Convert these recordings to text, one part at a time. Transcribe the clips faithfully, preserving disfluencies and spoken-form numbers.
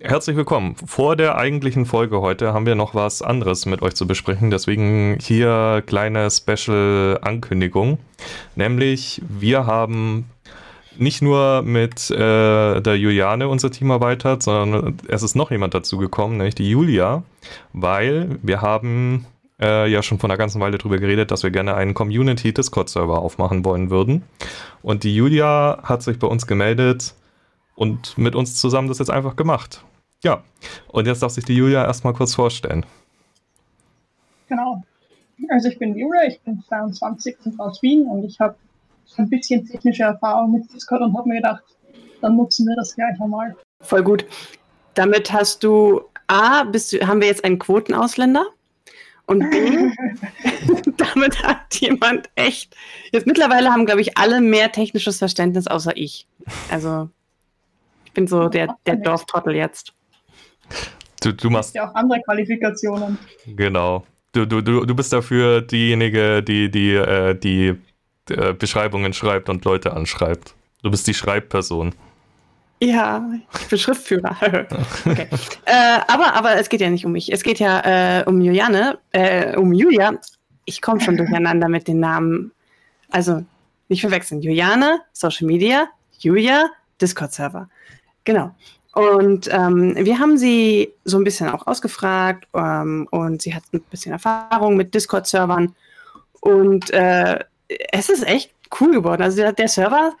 Herzlich willkommen. Vor der eigentlichen Folge heute haben wir noch was anderes mit euch zu besprechen, deswegen hier kleine Special-Ankündigung. Nämlich, wir haben nicht nur mit äh, der Juliane unser Team erweitert, sondern es ist noch jemand dazu gekommen, nämlich die Julia, weil wir haben äh, ja schon vor einer ganzen Weile drüber geredet, dass wir gerne einen Community-Discord-Server aufmachen wollen würden. Und die Julia hat sich bei uns gemeldet und mit uns zusammen das jetzt einfach gemacht. Ja, und jetzt darf sich die Julia erstmal kurz vorstellen. Genau. Also ich bin Julia, ich bin zweiundzwanzig und aus Wien und ich habe ein bisschen technische Erfahrung mit Discord und habe mir gedacht, dann nutzen wir das gleich einmal. Voll gut. Damit hast du, A, bist du, haben wir jetzt einen Quotenausländer und B, damit hat jemand echt, jetzt mittlerweile haben, glaube ich, alle mehr technisches Verständnis außer ich. Also ich bin so der, der Dorftrottel jetzt. Du, du machst ja auch andere Qualifikationen. Genau. Du, du, du bist dafür diejenige, die die, äh, die äh, Beschreibungen schreibt und Leute anschreibt. Du bist die Schreibperson. Ja, ich bin Schriftführer. Okay. äh, aber, aber es geht ja nicht um mich. Es geht ja äh, um Juliane, äh, um Julia. Ich komme schon durcheinander mit den Namen. Also nicht verwechseln. Juliane, Social Media, Julia, Discord-Server. Genau. Und ähm, wir haben sie so ein bisschen auch ausgefragt ähm, und sie hat ein bisschen Erfahrung mit Discord-Servern und äh, es ist echt cool geworden. Also der Server,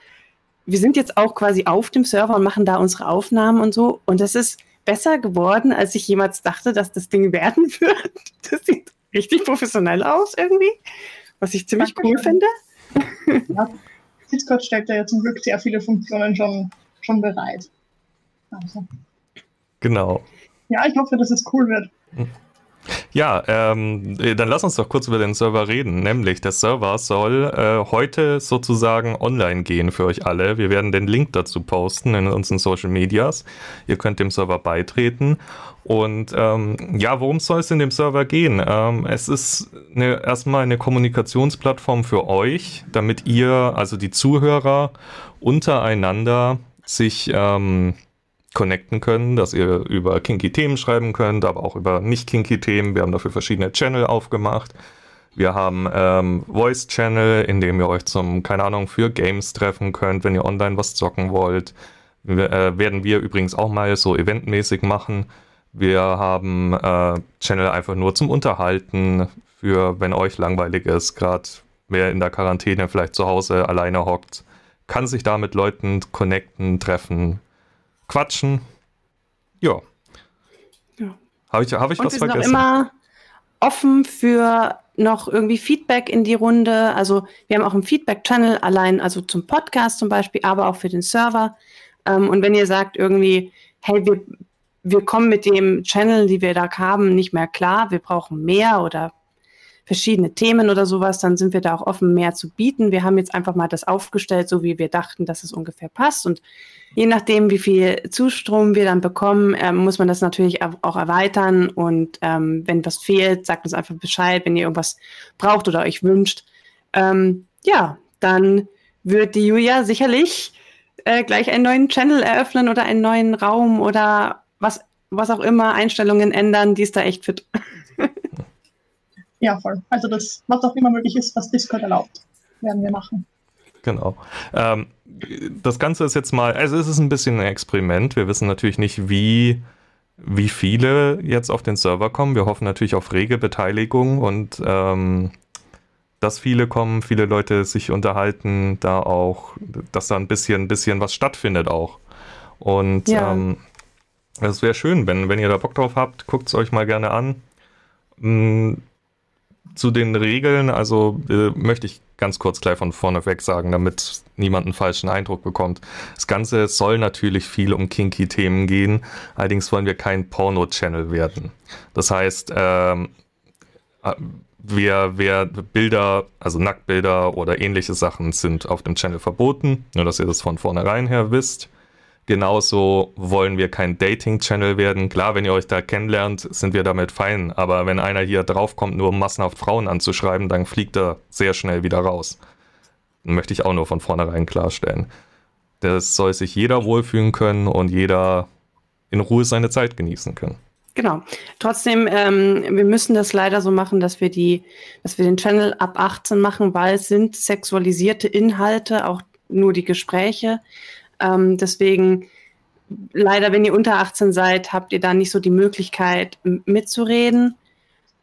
wir sind jetzt auch quasi auf dem Server und machen da unsere Aufnahmen und so und es ist besser geworden, als ich jemals dachte, dass das Ding werden wird. Das sieht richtig professionell aus irgendwie, was ich ziemlich cool finde. Ja, Discord stellt da ja zum Glück sehr viele Funktionen schon, schon bereit. Also. Genau. Ja, ich hoffe, dass es cool wird. Ja, ähm, dann lass uns doch kurz über den Server reden. Nämlich, der Server soll äh, heute sozusagen online gehen für euch alle. Wir werden den Link dazu posten in unseren Social Medias. Ihr könnt dem Server beitreten. Und ähm, ja, worum soll es in dem Server gehen? Ähm, es ist eine, erstmal eine Kommunikationsplattform für euch, damit ihr, also die Zuhörer, untereinander sich ähm, connecten können, dass ihr über kinky Themen schreiben könnt, aber auch über nicht kinky Themen. Wir haben dafür verschiedene Channel aufgemacht. Wir haben ähm, Voice Channel, in dem ihr euch zum, keine Ahnung, für Games treffen könnt, wenn ihr online was zocken wollt. Wir, äh, werden wir übrigens auch mal so eventmäßig machen. Wir haben äh, Channel einfach nur zum Unterhalten, für wenn euch langweilig ist, gerade wer in der Quarantäne vielleicht zu Hause alleine hockt, kann sich da mit Leuten connecten, treffen, quatschen. Jo. Ja. Habe ich, hab ich was vergessen? Und wir sind auch immer offen für noch irgendwie Feedback in die Runde. Also wir haben auch einen Feedback-Channel allein, also zum Podcast zum Beispiel, aber auch für den Server. Ähm, und wenn ihr sagt irgendwie, hey, wir, wir kommen mit dem Channel, die wir da haben, nicht mehr klar, wir brauchen mehr oder verschiedene Themen oder sowas, dann sind wir da auch offen, mehr zu bieten. Wir haben jetzt einfach mal das aufgestellt, so wie wir dachten, dass es ungefähr passt. Und je nachdem, wie viel Zustrom wir dann bekommen, ähm, muss man das natürlich auch erweitern. Und ähm, wenn was fehlt, sagt uns einfach Bescheid, wenn ihr irgendwas braucht oder euch wünscht. Ähm, ja, dann wird die Julia sicherlich äh, gleich einen neuen Channel eröffnen oder einen neuen Raum oder was, was auch immer, Einstellungen ändern. Die ist da echt fit. Ja, voll. Also das, was auch immer möglich ist, was Discord erlaubt, werden wir machen. Genau. Ähm, das Ganze ist jetzt mal, also es ist ein bisschen ein Experiment. Wir wissen natürlich nicht, wie, wie viele jetzt auf den Server kommen. Wir hoffen natürlich auf rege Beteiligung und ähm, dass viele kommen, viele Leute sich unterhalten, da auch, dass da ein bisschen, bisschen was stattfindet auch. Und ja. ähm, das wäre schön, wenn, wenn ihr da Bock drauf habt, guckt es euch mal gerne an. Hm. Zu den Regeln, also äh, möchte ich ganz kurz gleich von vorne weg sagen, damit niemand einen falschen Eindruck bekommt. Das Ganze soll natürlich viel um Kinky-Themen gehen, allerdings wollen wir kein Porno-Channel werden. Das heißt, ähm, wir, wir Bilder, also Nacktbilder oder ähnliche Sachen sind auf dem Channel verboten, nur dass ihr das von vornherein her wisst. Genauso wollen wir kein Dating-Channel werden. Klar, wenn ihr euch da kennenlernt, sind wir damit fein. Aber wenn einer hier draufkommt, nur um massenhaft Frauen anzuschreiben, dann fliegt er sehr schnell wieder raus. Möchte ich auch nur von vornherein klarstellen. Das soll sich jeder wohlfühlen können und jeder in Ruhe seine Zeit genießen kann. Genau. Trotzdem, ähm, wir müssen das leider so machen, dass wir die, dass wir den Channel ab achtzehn machen, weil es sind sexualisierte Inhalte, auch nur die Gespräche. Ähm, deswegen, leider, wenn ihr unter achtzehn seid, habt ihr da nicht so die Möglichkeit mitzureden.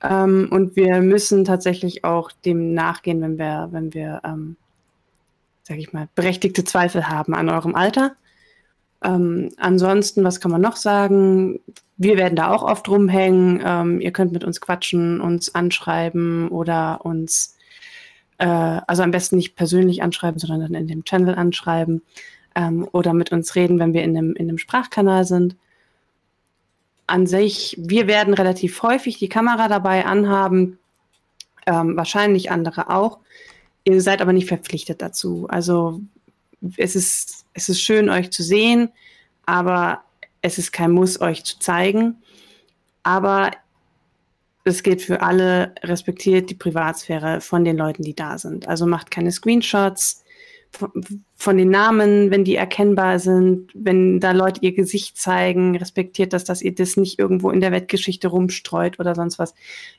Ähm, und wir müssen tatsächlich auch dem nachgehen, wenn wir, wenn wir, ähm, sag ich mal, berechtigte Zweifel haben an eurem Alter. Ähm, ansonsten, was kann man noch sagen? Wir werden da auch oft rumhängen. Ähm, ihr könnt mit uns quatschen, uns anschreiben oder uns, äh, also am besten nicht persönlich anschreiben, sondern dann in dem Channel anschreiben ähm, oder mit uns reden, wenn wir in dem, in dem Sprachkanal sind. An sich, wir werden relativ häufig die Kamera dabei anhaben, ähm, wahrscheinlich andere auch. Ihr seid aber nicht verpflichtet dazu. Also es ist, es ist schön, euch zu sehen, aber es ist kein Muss, euch zu zeigen. Aber es gilt für alle, respektiert die Privatsphäre von den Leuten, die da sind. Also macht keine Screenshots von, von den Namen, wenn die erkennbar sind. Wenn da Leute ihr Gesicht zeigen, respektiert das, dass ihr das nicht irgendwo in der Weltgeschichte rumstreut oder sonst was.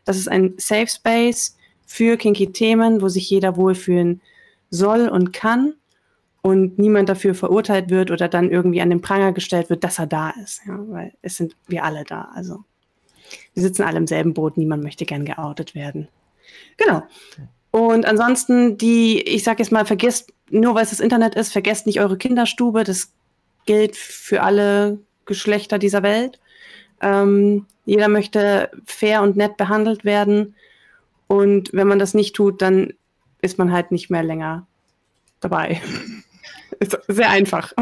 Das ist ein Safe Space für kinky Themen, wo sich jeder wohlfühlen soll und kann. Und niemand dafür verurteilt wird oder dann irgendwie an den Pranger gestellt wird, dass er da ist. Ja, weil es sind wir alle da. Also wir sitzen alle im selben Boot. Niemand möchte gern geoutet werden. Genau. Und ansonsten die, ich sag jetzt mal, vergesst, nur weil es das Internet ist, vergesst nicht eure Kinderstube. Das gilt für alle Geschlechter dieser Welt. Ähm, jeder möchte fair und nett behandelt werden. Und wenn man das nicht tut, dann ist man halt nicht mehr länger dabei. Ist sehr einfach.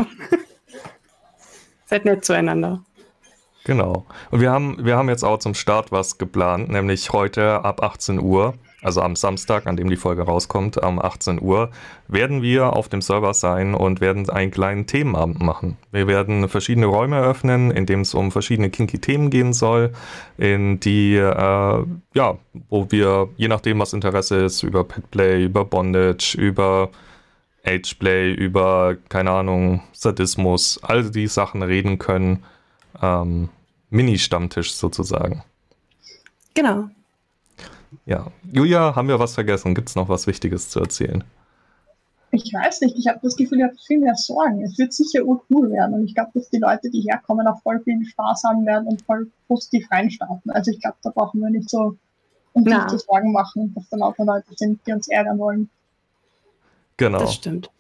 Seid nett zueinander. Genau. Und wir haben, wir haben jetzt auch zum Start was geplant, nämlich heute ab achtzehn Uhr, also am Samstag, an dem die Folge rauskommt, um achtzehn Uhr, werden wir auf dem Server sein und werden einen kleinen Themenabend machen. Wir werden verschiedene Räume eröffnen, in dem es um verschiedene kinky Themen gehen soll, in die, äh, ja, wo wir, je nachdem, was Interesse ist, über Petplay, über Bondage, über Ageplay, über, keine Ahnung, Sadismus, all die Sachen reden können. Ähm, Mini-Stammtisch sozusagen. Genau. Ja. Julia, haben wir was vergessen? Gibt es noch was Wichtiges zu erzählen? Ich weiß nicht. Ich habe das Gefühl, ihr habt viel mehr Sorgen. Es wird sicher urcool werden. Und ich glaube, dass die Leute, die herkommen, auch voll viel Spaß haben werden und voll positiv reinstarten. Also ich glaube, da brauchen wir nicht so uns nicht zu Sorgen machen, dass da lauter Leute sind, die uns ärgern wollen. Genau. Das stimmt.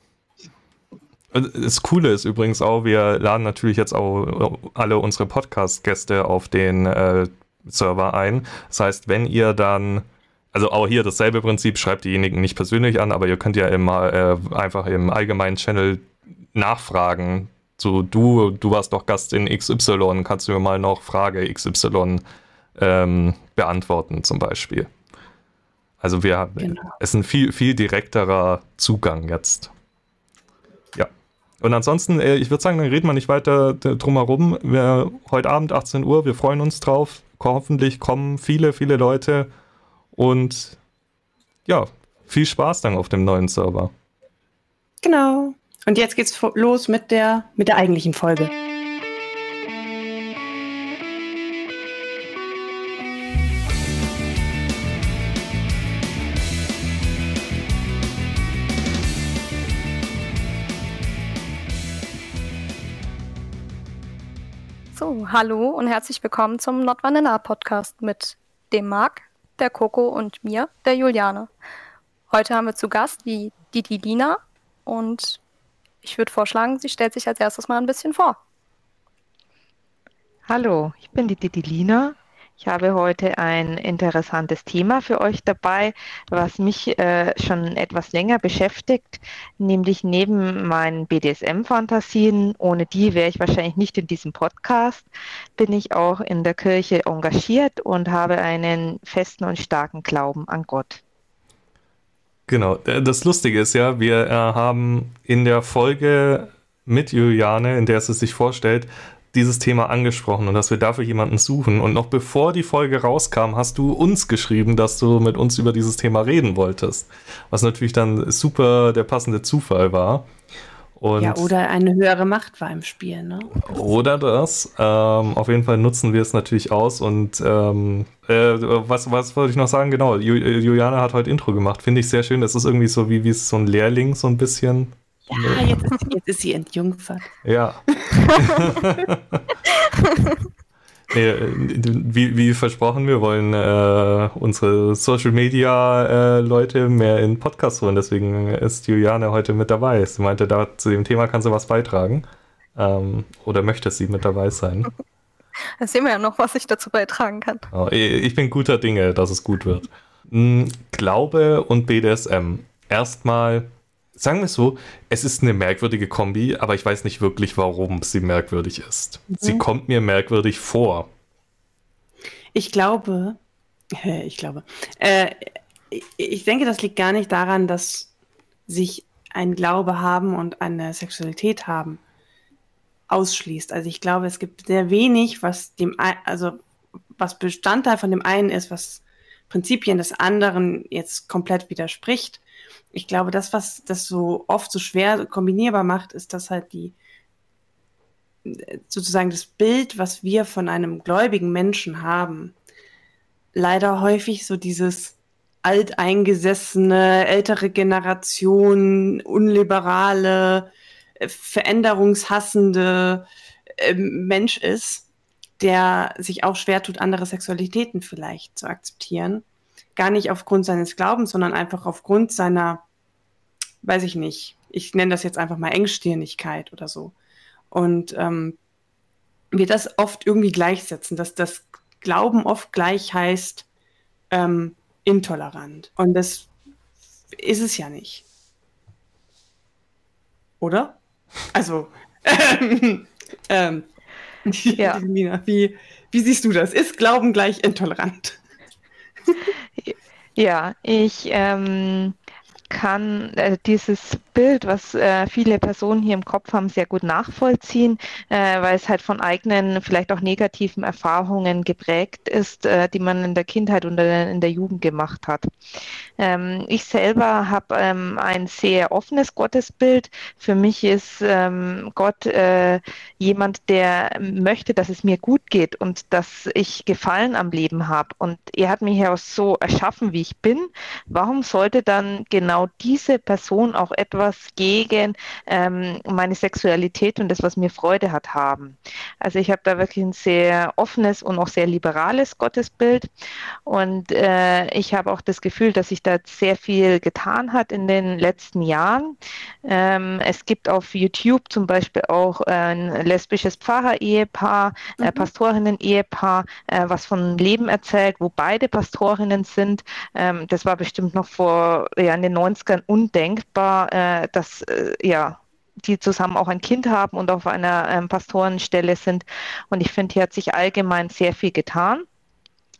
Das Coole ist übrigens auch, wir laden natürlich jetzt auch alle unsere Podcast-Gäste auf den äh, Server ein. Das heißt, wenn ihr dann, also auch hier dasselbe Prinzip, schreibt diejenigen nicht persönlich an, aber ihr könnt ja immer äh, einfach im allgemeinen Channel nachfragen. So, du, du warst doch Gast in X Y, kannst du mir mal noch Frage X Y ähm, beantworten zum Beispiel. Also wir, genau. Es ist ein viel, viel direkterer Zugang jetzt. Ja. Und ansonsten, ich würde sagen, dann reden wir nicht weiter drum herum. Wir, heute Abend, achtzehn Uhr, wir freuen uns drauf. Hoffentlich kommen viele, viele Leute. Und ja, viel Spaß dann auf dem neuen Server. Genau. Und jetzt geht's los mit der, mit der eigentlichen Folge. So, hallo und herzlich willkommen zum Not Vanilla Podcast mit dem Marc, der Coco und mir, der Juliane. Heute haben wir zu Gast die Didi Lina und ich würde vorschlagen, sie stellt sich als erstes mal ein bisschen vor. Hallo, ich bin die Didi Lina. Ich habe heute ein interessantes Thema für euch dabei, was mich äh, schon etwas länger beschäftigt, nämlich neben meinen B D S M-Fantasien, ohne die wäre ich wahrscheinlich nicht in diesem Podcast, bin ich auch in der Kirche engagiert und habe einen festen und starken Glauben an Gott. Genau, das Lustige ist ja, wir äh, haben in der Folge mit Juliane, in der sie sich vorstellt, dieses Thema angesprochen und dass wir dafür jemanden suchen. Und noch bevor die Folge rauskam, hast du uns geschrieben, dass du mit uns über dieses Thema reden wolltest. Was natürlich dann super der passende Zufall war. Und ja, oder eine höhere Macht war im Spiel, ne? Oder das. Ähm, auf jeden Fall nutzen wir es natürlich aus. Und ähm, äh, was, was wollte ich noch sagen? Genau, Ju- Juliane hat heute Intro gemacht. Finde ich sehr schön. Das ist irgendwie so wie, wie so ein Lehrling, so ein bisschen. Ja, jetzt ist, jetzt ist sie entjungfert. Ja. Nee, wie, wie versprochen, wir wollen äh, unsere Social-Media-Leute äh, mehr in Podcasts holen. Deswegen ist Juliane heute mit dabei. Sie meinte, da zu dem Thema kann sie was beitragen. Ähm, oder möchte sie mit dabei sein? Da sehen wir ja noch, was ich dazu beitragen kann. Oh, ich bin guter Dinge, dass es gut wird. Glaube und B D S M. Erstmal, sagen wir es so, es ist eine merkwürdige Kombi, aber ich weiß nicht wirklich, warum sie merkwürdig ist. Mhm. Sie kommt mir merkwürdig vor. Ich glaube, ich glaube, äh, ich denke, das liegt gar nicht daran, dass sich ein Glaube haben und eine Sexualität haben ausschließt. Also ich glaube, es gibt sehr wenig, was dem, ein, also was Bestandteil von dem einen ist, was Prinzipien des anderen jetzt komplett widerspricht. Ich glaube, das, was das so oft so schwer kombinierbar macht, ist, dass halt die, sozusagen das Bild, was wir von einem gläubigen Menschen haben, leider häufig so dieses alteingesessene, ältere Generation, unliberale, veränderungshassende Mensch ist, der sich auch schwer tut, andere Sexualitäten vielleicht zu akzeptieren. Gar nicht aufgrund seines Glaubens, sondern einfach aufgrund seiner, weiß ich nicht, ich nenne das jetzt einfach mal Engstirnigkeit oder so. Und ähm, wir das oft irgendwie gleichsetzen, dass das Glauben oft gleich heißt ähm, intolerant. Und das ist es ja nicht. Oder? Also, ähm, ähm, ja. Lina, wie, wie siehst du das? Ist Glauben gleich intolerant? Ja, ich ähm, kann äh, dieses Bild, was äh, viele Personen hier im Kopf haben, sehr gut nachvollziehen, äh, weil es halt von eigenen, vielleicht auch negativen Erfahrungen geprägt ist, äh, die man in der Kindheit und in der Jugend gemacht hat. Ähm, ich selber habe ähm, ein sehr offenes Gottesbild. Für mich ist ähm, Gott äh, jemand, der möchte, dass es mir gut geht und dass ich Gefallen am Leben habe. Und er hat mich ja so erschaffen, wie ich bin. Warum sollte dann genau diese Person auch etwas gegen ähm, meine Sexualität und das, was mir Freude hat, haben. Also ich habe da wirklich ein sehr offenes und auch sehr liberales Gottesbild und äh, ich habe auch das Gefühl, dass sich da sehr viel getan hat in den letzten Jahren. Ähm, es gibt auf YouTube zum Beispiel auch ein lesbisches Pfarrer-Ehepaar, mhm. äh, Pastorinnen-Ehepaar, äh, was von Leben erzählt, wo beide Pastorinnen sind. Ähm, das war bestimmt noch vor ja, in den neunzigern undenkbar, äh, dass ja, die zusammen auch ein Kind haben und auf einer ähm, Pastorenstelle sind. Und ich finde, hier hat sich allgemein sehr viel getan.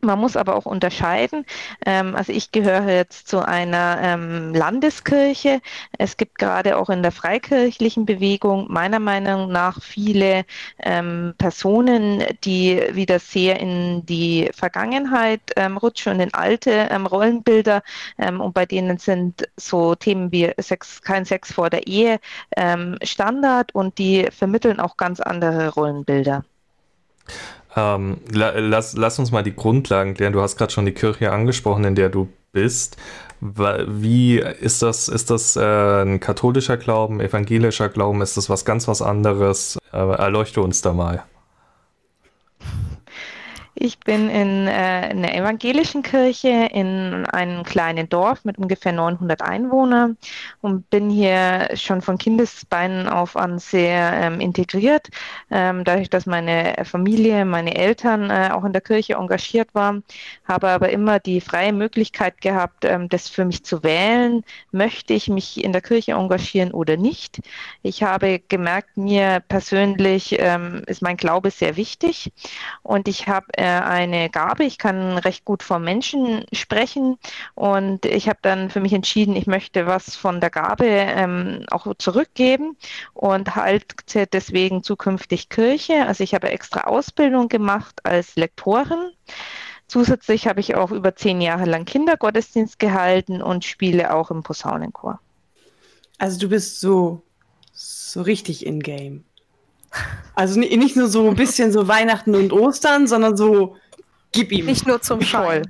Man muss aber auch unterscheiden. Ähm, also ich gehöre jetzt zu einer ähm, Landeskirche. Es gibt gerade auch in der freikirchlichen Bewegung meiner Meinung nach viele ähm, Personen, die wieder sehr in die Vergangenheit ähm, rutschen und in alte ähm, Rollenbilder. Ähm, und bei denen sind so Themen wie Sex, kein Sex vor der Ehe ähm, Standard und die vermitteln auch ganz andere Rollenbilder. Ähm, lass, lass uns mal die Grundlagen klären. Du hast gerade schon die Kirche angesprochen, in der du bist. Wie ist das? Ist das äh, ein katholischer Glauben, evangelischer Glauben? Ist das was ganz was anderes? Äh, erleuchte uns da mal. Ich bin in, äh, in der evangelischen Kirche in einem kleinen Dorf mit ungefähr neunhundert Einwohnern und bin hier schon von Kindesbeinen auf an sehr ähm, integriert. Ähm, dadurch, dass meine Familie, meine Eltern äh, auch in der Kirche engagiert waren, habe aber immer die freie Möglichkeit gehabt, ähm, das für mich zu wählen. Möchte ich mich in der Kirche engagieren oder nicht? Ich habe gemerkt, mir persönlich ähm, ist mein Glaube sehr wichtig und ich habe eine Gabe. Ich kann recht gut vor Menschen sprechen und ich habe dann für mich entschieden, ich möchte was von der Gabe ähm, auch zurückgeben und halte deswegen zukünftig Kirche. Also ich habe extra Ausbildung gemacht als Lektorin. Zusätzlich habe ich auch über zehn Jahre lang Kindergottesdienst gehalten und spiele auch im Posaunenchor. Also du bist so so richtig in-game. Also nicht nur so ein bisschen so Weihnachten und Ostern, sondern so, gib ihm. Nicht nur zum Scholl.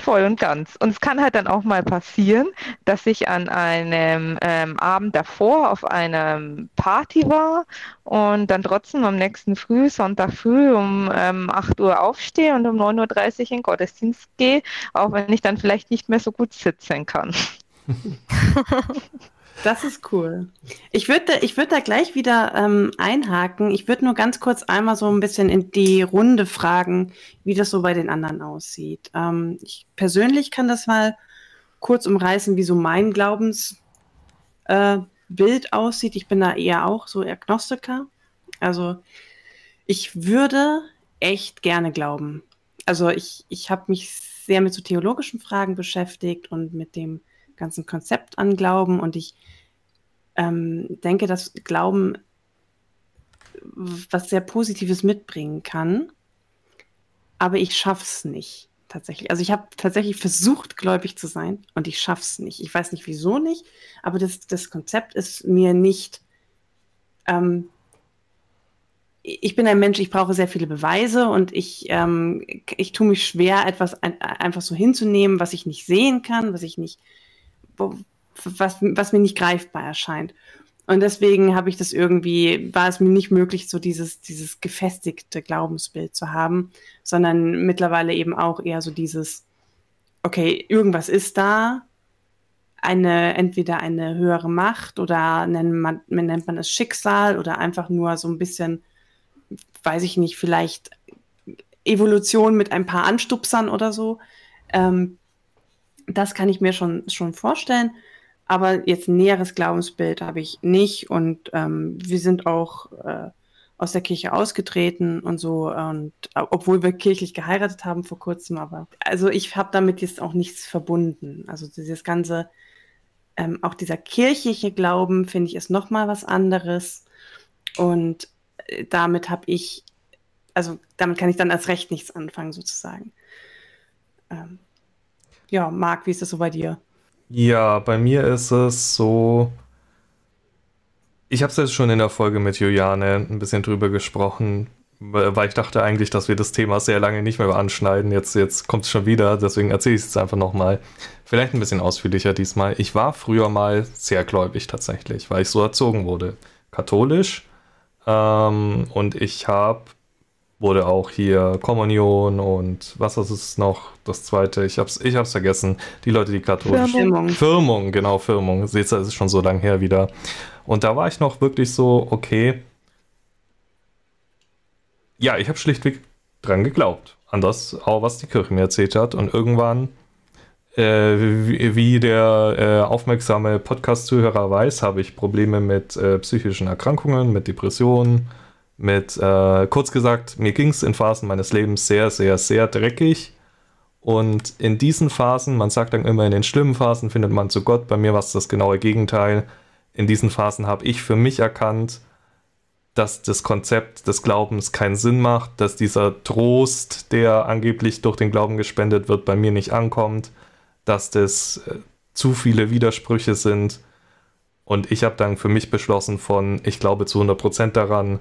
Voll und ganz. Und es kann halt dann auch mal passieren, dass ich an einem ähm, Abend davor auf einer Party war und dann trotzdem am nächsten Früh, Sonntag früh um ähm, acht Uhr aufstehe und um neun Uhr dreißig in den Gottesdienst gehe, auch wenn ich dann vielleicht nicht mehr so gut sitzen kann. Das ist cool. Ich würde ich würd da gleich wieder ähm, einhaken. Ich würde nur ganz kurz einmal so ein bisschen in die Runde fragen, wie das so bei den anderen aussieht. Ähm, ich persönlich kann das mal kurz umreißen, wie so mein Glaubensbild äh, aussieht. Ich bin da eher auch so Agnostiker. Also ich würde echt gerne glauben. Also ich, ich habe mich sehr mit so theologischen Fragen beschäftigt und mit dem ganzen Konzept an Glauben, und ich ähm, denke, dass Glauben was sehr Positives mitbringen kann, aber ich schaff's nicht tatsächlich. Also ich habe tatsächlich versucht, gläubig zu sein, und ich schaff's nicht. Ich weiß nicht, wieso nicht, aber das, das Konzept ist mir nicht... Ähm, ich bin ein Mensch, ich brauche sehr viele Beweise, und ich, ähm, ich tue mich schwer, etwas ein, einfach so hinzunehmen, was ich nicht sehen kann, was ich nicht... Was, was mir nicht greifbar erscheint. Und deswegen habe ich das irgendwie, war es mir nicht möglich, so dieses, dieses gefestigte Glaubensbild zu haben, sondern mittlerweile eben auch eher so dieses, okay, irgendwas ist da, eine, entweder eine höhere Macht oder nennt man, nennt man es Schicksal oder einfach nur so ein bisschen, weiß ich nicht, vielleicht Evolution mit ein paar Anstupsern oder so. Ähm, Das kann ich mir schon, schon vorstellen, aber jetzt ein näheres Glaubensbild habe ich nicht, und ähm, wir sind auch äh, aus der Kirche ausgetreten und so, und obwohl wir kirchlich geheiratet haben vor kurzem, aber also ich habe damit jetzt auch nichts verbunden. Also dieses ganze, ähm, auch dieser kirchliche Glauben, finde ich, ist nochmal was anderes, und damit habe ich, also damit kann ich dann erst recht nichts anfangen sozusagen. Ähm. Ja, Marc, wie ist das so bei dir? Ja, bei mir ist es so, ich habe es jetzt schon in der Folge mit Juliane ein bisschen drüber gesprochen, weil ich dachte eigentlich, dass wir das Thema sehr lange nicht mehr anschneiden. Jetzt, jetzt kommt es schon wieder, deswegen erzähle ich es jetzt einfach nochmal. Vielleicht ein bisschen ausführlicher diesmal. Ich war früher mal sehr gläubig tatsächlich, weil ich so erzogen wurde. Katholisch. Ähm, und ich habe... wurde auch hier Kommunion und was ist es noch, das zweite, ich hab's, ich hab's vergessen, die Leute, die katholisch... Firmung. Firmung, genau, Firmung. Seht ihr, es ist schon so lang her wieder. Und da war ich noch wirklich so, okay, ja, ich habe schlichtweg dran geglaubt, an das auch, was die Kirche mir erzählt hat. Und irgendwann, äh, wie, wie der äh, aufmerksame Podcast-Zuhörer weiß, habe ich Probleme mit äh, psychischen Erkrankungen, mit Depressionen, Mit, äh, kurz gesagt, mir ging es in Phasen meines Lebens sehr, sehr, sehr dreckig. Und in diesen Phasen, man sagt dann immer, in den schlimmen Phasen findet man zu Gott. Bei mir war es das genaue Gegenteil. In diesen Phasen habe ich für mich erkannt, dass das Konzept des Glaubens keinen Sinn macht, dass dieser Trost, der angeblich durch den Glauben gespendet wird, bei mir nicht ankommt, dass das äh, zu viele Widersprüche sind. Und ich habe dann für mich beschlossen von, ich glaube zu hundert Prozent daran,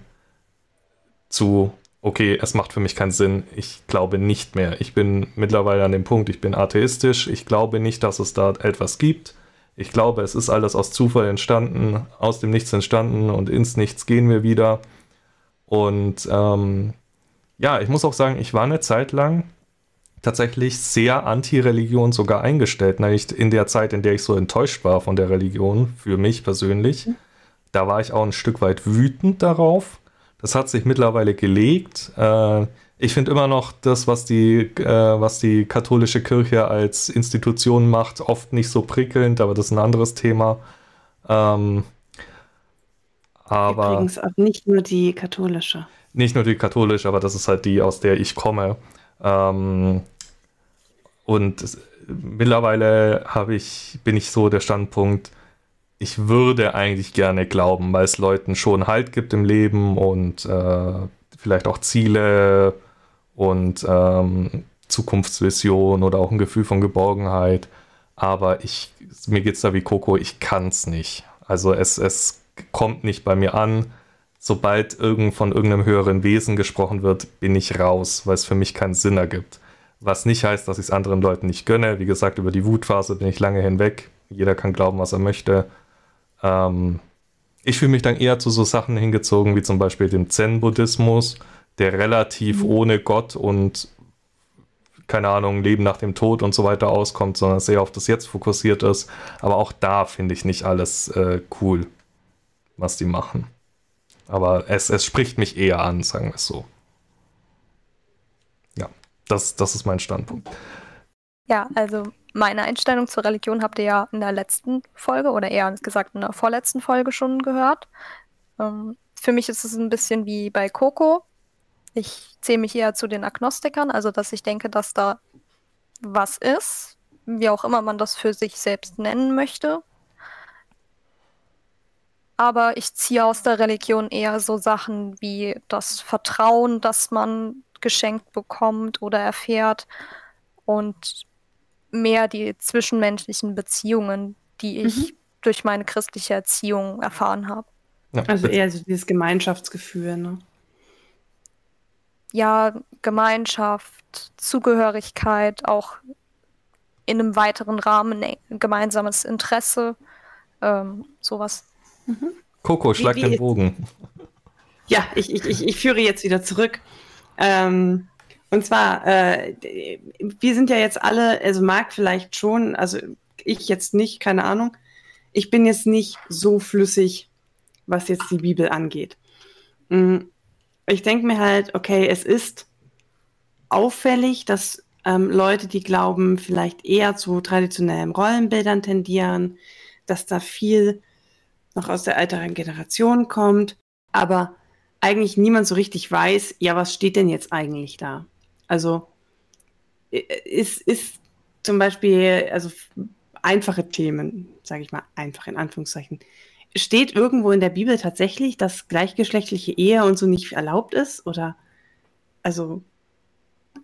zu, okay, es macht für mich keinen Sinn, ich glaube nicht mehr. Ich bin mittlerweile an dem Punkt, ich bin atheistisch, ich glaube nicht, dass es da etwas gibt. Ich glaube, es ist alles aus Zufall entstanden, aus dem Nichts entstanden, und ins Nichts gehen wir wieder. Und ähm, ja, ich muss auch sagen, ich war eine Zeit lang tatsächlich sehr anti-Religion sogar eingestellt. Nämlich in der Zeit, in der ich so enttäuscht war von der Religion, für mich persönlich, mhm. Da war ich auch ein Stück weit wütend darauf. Das hat sich mittlerweile gelegt. Äh, ich finde immer noch das, was die, äh, was die katholische Kirche als Institution macht, oft nicht so prickelnd, aber das ist ein anderes Thema. Ähm, aber übrigens auch nicht nur die katholische. Nicht nur die katholische, aber das ist halt die, aus der ich komme. Ähm, und es, mittlerweile habe ich, bin ich so der Standpunkt, ich würde eigentlich gerne glauben, weil es Leuten schon Halt gibt im Leben und äh, vielleicht auch Ziele und ähm, Zukunftsvision oder auch ein Gefühl von Geborgenheit. Aber ich, mir geht's da wie Coco, ich kann's nicht. Also es, es kommt nicht bei mir an. Sobald irgend von irgendeinem höheren Wesen gesprochen wird, bin ich raus, weil es für mich keinen Sinn ergibt. Was nicht heißt, dass ich es anderen Leuten nicht gönne. Wie gesagt, über die Wutphase bin ich lange hinweg. Jeder kann glauben, was er möchte. Ähm, ich fühle mich dann eher zu so Sachen hingezogen, wie zum Beispiel dem Zen-Buddhismus, der relativ mhm. ohne Gott und, keine Ahnung, Leben nach dem Tod und so weiter auskommt, sondern sehr auf das Jetzt fokussiert ist. Aber auch da finde ich nicht alles äh, cool, was die machen. Aber es, es spricht mich eher an, sagen wir es so. Ja, das, das ist mein Standpunkt. Ja, also meine Einstellung zur Religion habt ihr ja in der letzten Folge oder eher gesagt in der vorletzten Folge schon gehört. Ähm, für mich ist es ein bisschen wie bei Coco. Ich zähle mich eher zu den Agnostikern, also dass ich denke, dass da was ist, wie auch immer man das für sich selbst nennen möchte. Aber ich ziehe aus der Religion eher so Sachen wie das Vertrauen, das man geschenkt bekommt oder erfährt und mehr die zwischenmenschlichen Beziehungen, die ich mhm. durch meine christliche Erziehung erfahren habe. Also eher so dieses Gemeinschaftsgefühl, ne? Ja, Gemeinschaft, Zugehörigkeit, auch in einem weiteren Rahmen gemeinsames Interesse, ähm, sowas. Mhm. Coco, schlag wie, wie den Bogen. Ja, ich, ich, ich, ich führe jetzt wieder zurück. Ähm, und zwar, äh, wir sind ja jetzt alle, also Marc vielleicht schon, also ich jetzt nicht, keine Ahnung. Ich bin jetzt nicht so flüssig, was jetzt die Bibel angeht. Ich denke mir halt, okay, es ist auffällig, dass ähm, Leute, die glauben, vielleicht eher zu traditionellen Rollenbildern tendieren, dass da viel noch aus der älteren Generation kommt, aber eigentlich niemand so richtig weiß, ja, was steht denn jetzt eigentlich da? Also ist, ist zum Beispiel, also einfache Themen, sage ich mal, einfach in Anführungszeichen, steht irgendwo in der Bibel tatsächlich, dass gleichgeschlechtliche Ehe und so nicht erlaubt ist? Oder, also,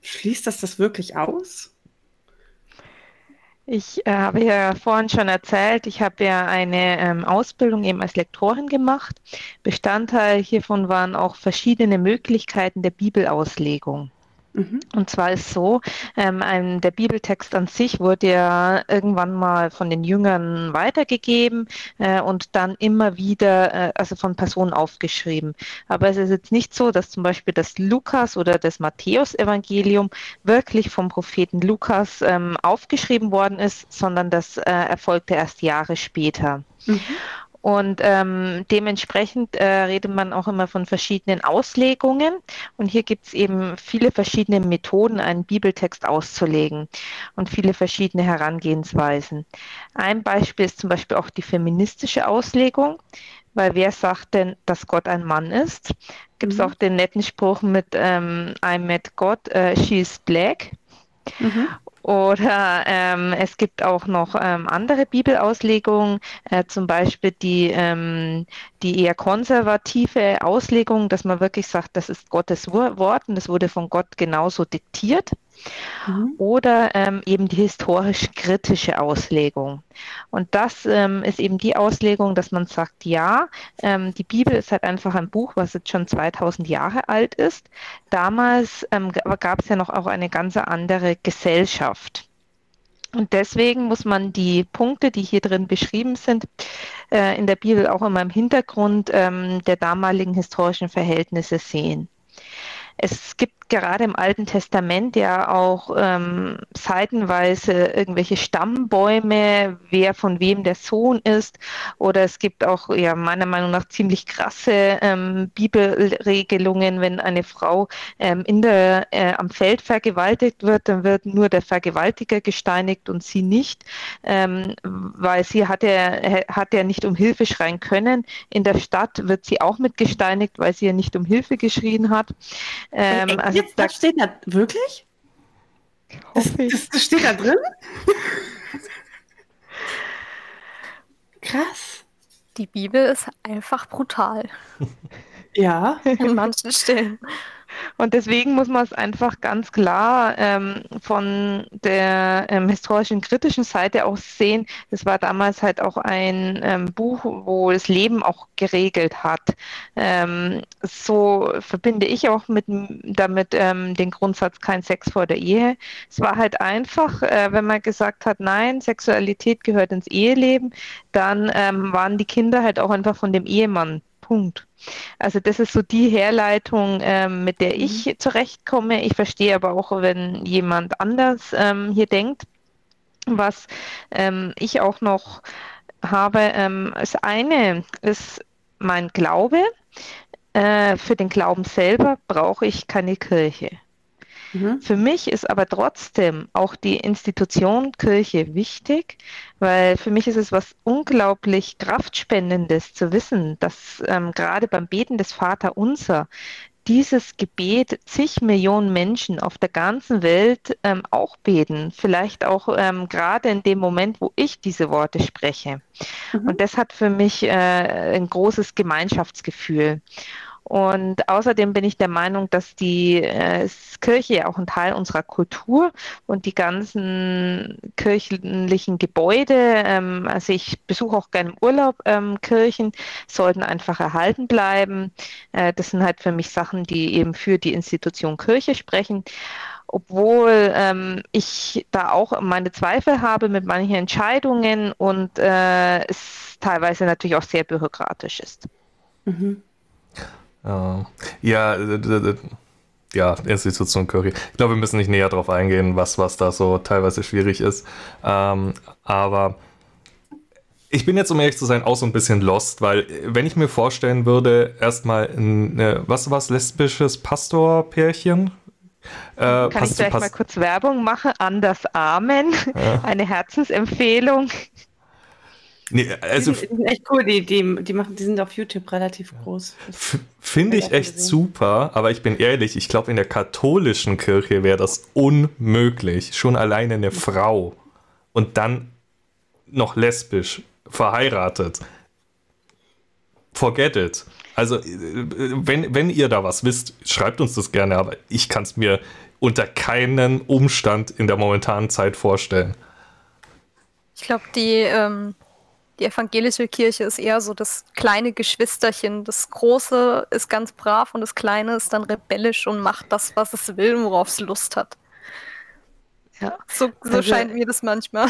schließt das das wirklich aus? Ich äh, habe ja vorhin schon erzählt, ich habe ja eine ähm, Ausbildung eben als Lektorin gemacht. Bestandteil hiervon waren auch verschiedene Möglichkeiten der Bibelauslegung. Mhm. Und zwar ist so, ähm, ein, der Bibeltext an sich wurde ja irgendwann mal von den Jüngern weitergegeben äh, und dann immer wieder, äh, also von Personen aufgeschrieben. Aber es ist jetzt nicht so, dass zum Beispiel das Lukas- oder das Matthäus-Evangelium wirklich vom Propheten Lukas ähm, aufgeschrieben worden ist, sondern das äh, erfolgte erst Jahre später. Mhm. Und ähm, dementsprechend äh, redet man auch immer von verschiedenen Auslegungen. Und hier gibt es eben viele verschiedene Methoden, einen Bibeltext auszulegen und viele verschiedene Herangehensweisen. Ein Beispiel ist zum Beispiel auch die feministische Auslegung, weil wer sagt denn, dass Gott ein Mann ist? Gibt es mhm. auch den netten Spruch mit ähm, I met God, äh, she is black. Mhm. Oder ähm, es gibt auch noch ähm, andere Bibelauslegungen, äh, zum Beispiel die, ähm, die eher konservative Auslegung, dass man wirklich sagt, das ist Gottes Wort und das wurde von Gott genauso diktiert. Mhm. Oder ähm, eben die historisch-kritische Auslegung. Und das ähm, ist eben die Auslegung, dass man sagt, ja, ähm, die Bibel ist halt einfach ein Buch, was jetzt schon zweitausend Jahre alt ist. Damals ähm, gab es ja noch auch eine ganz andere Gesellschaft. Und deswegen muss man die Punkte, die hier drin beschrieben sind, äh, in der Bibel auch immer im Hintergrund ähm, der damaligen historischen Verhältnisse sehen. Es gibt gerade im Alten Testament ja auch ähm, seitenweise irgendwelche Stammbäume, wer von wem der Sohn ist. Oder es gibt auch ja meiner Meinung nach ziemlich krasse ähm, Bibelregelungen, wenn eine Frau ähm, in der, äh, am Feld vergewaltigt wird, dann wird nur der Vergewaltiger gesteinigt und sie nicht, ähm, weil sie hat ja, hat ja nicht um Hilfe schreien können. In der Stadt wird sie auch mit gesteinigt, weil sie ja nicht um Hilfe geschrien hat. Ähm, Echt, also jetzt, da steht da wirklich? Das, das, das steht da drin? Krass. Die Bibel ist einfach brutal. Ja. In manchen Stellen. Und deswegen muss man es einfach ganz klar ähm, von der ähm, historischen kritischen Seite auch sehen. Das war damals halt auch ein ähm, Buch, wo das Leben auch geregelt hat. Ähm, so verbinde ich auch mit damit ähm, den Grundsatz kein Sex vor der Ehe. Es war halt einfach, äh, wenn man gesagt hat, nein, Sexualität gehört ins Eheleben, dann ähm, waren die Kinder halt auch einfach von dem Ehemann. Punkt. Also das ist so die Herleitung, ähm, mit der ich zurechtkomme. Ich verstehe aber auch, wenn jemand anders ähm, hier denkt, was ähm, ich auch noch habe. Ähm, das eine ist mein Glaube. Äh, für den Glauben selber brauche ich keine Kirche. Mhm. Für mich ist aber trotzdem auch die Institution Kirche wichtig, weil für mich ist es was unglaublich Kraftspendendes zu wissen, dass ähm, gerade beim Beten des Vaterunser dieses Gebet zig Millionen Menschen auf der ganzen Welt ähm, auch beten. Vielleicht auch ähm, gerade in dem Moment, wo ich diese Worte spreche. Mhm. Und das hat für mich äh, ein großes Gemeinschaftsgefühl. Und außerdem bin ich der Meinung, dass die äh, Kirche ja auch ein Teil unserer Kultur und die ganzen kirchlichen Gebäude, ähm, also ich besuche auch gerne im Urlaub ähm, Kirchen, sollten einfach erhalten bleiben. Äh, das sind halt für mich Sachen, die eben für die Institution Kirche sprechen. Obwohl ähm, ich da auch meine Zweifel habe mit manchen Entscheidungen und äh, es teilweise natürlich auch sehr bürokratisch ist. Mhm. Ja, ja, Institution Kirche. Ich glaube, wir müssen nicht näher drauf eingehen, was, was da so teilweise schwierig ist. Ähm, aber ich bin jetzt, um ehrlich zu sein, auch so ein bisschen lost, weil wenn ich mir vorstellen würde, erstmal ein, was was lesbisches Pastorpärchen. Äh, Kann Pastor, ich gleich Pastor- mal kurz Werbung machen? Anders Amen. Ja. Eine Herzensempfehlung. Nee, also die, die sind echt cool, die, die, die, machen, die sind auf YouTube relativ groß. F- Finde ich echt gesehen. Super, aber ich bin ehrlich, ich glaube, in der katholischen Kirche wäre das unmöglich. Schon alleine eine Frau und dann noch lesbisch, verheiratet. Forget it. Also, wenn, wenn ihr da was wisst, schreibt uns das gerne, aber ich kann es mir unter keinen Umstand in der momentanen Zeit vorstellen. Ich glaube, die... Ähm Die evangelische Kirche ist eher so das kleine Geschwisterchen. Das Große ist ganz brav und das Kleine ist dann rebellisch und macht das, was es will und worauf es Lust hat. Ja. So, so also, scheint mir das manchmal.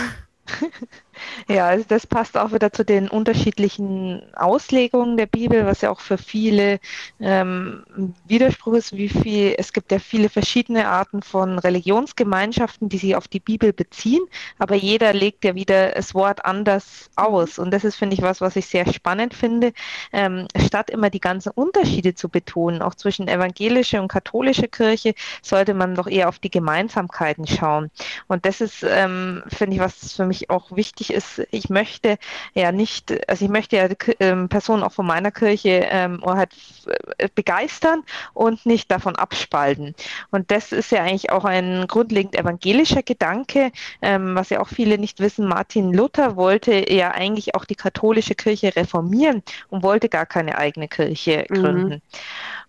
Ja, also das passt auch wieder zu den unterschiedlichen Auslegungen der Bibel, was ja auch für viele ähm, Widerspruch ist, wie viel, es gibt ja viele verschiedene Arten von Religionsgemeinschaften, die sich auf die Bibel beziehen, aber jeder legt ja wieder das Wort anders aus und das ist, finde ich, was, was ich sehr spannend finde, ähm, statt immer die ganzen Unterschiede zu betonen, auch zwischen evangelischer und katholischer Kirche, sollte man doch eher auf die Gemeinsamkeiten schauen und das ist, ähm, finde ich, was für mich auch wichtig ist, ich möchte ja nicht, also ich möchte ja ähm, Personen auch von meiner Kirche ähm, halt f- begeistern und nicht davon abspalten. Und das ist ja eigentlich auch ein grundlegend evangelischer Gedanke, ähm, was ja auch viele nicht wissen. Martin Luther wollte ja eigentlich auch die katholische Kirche reformieren und wollte gar keine eigene Kirche gründen. Mhm.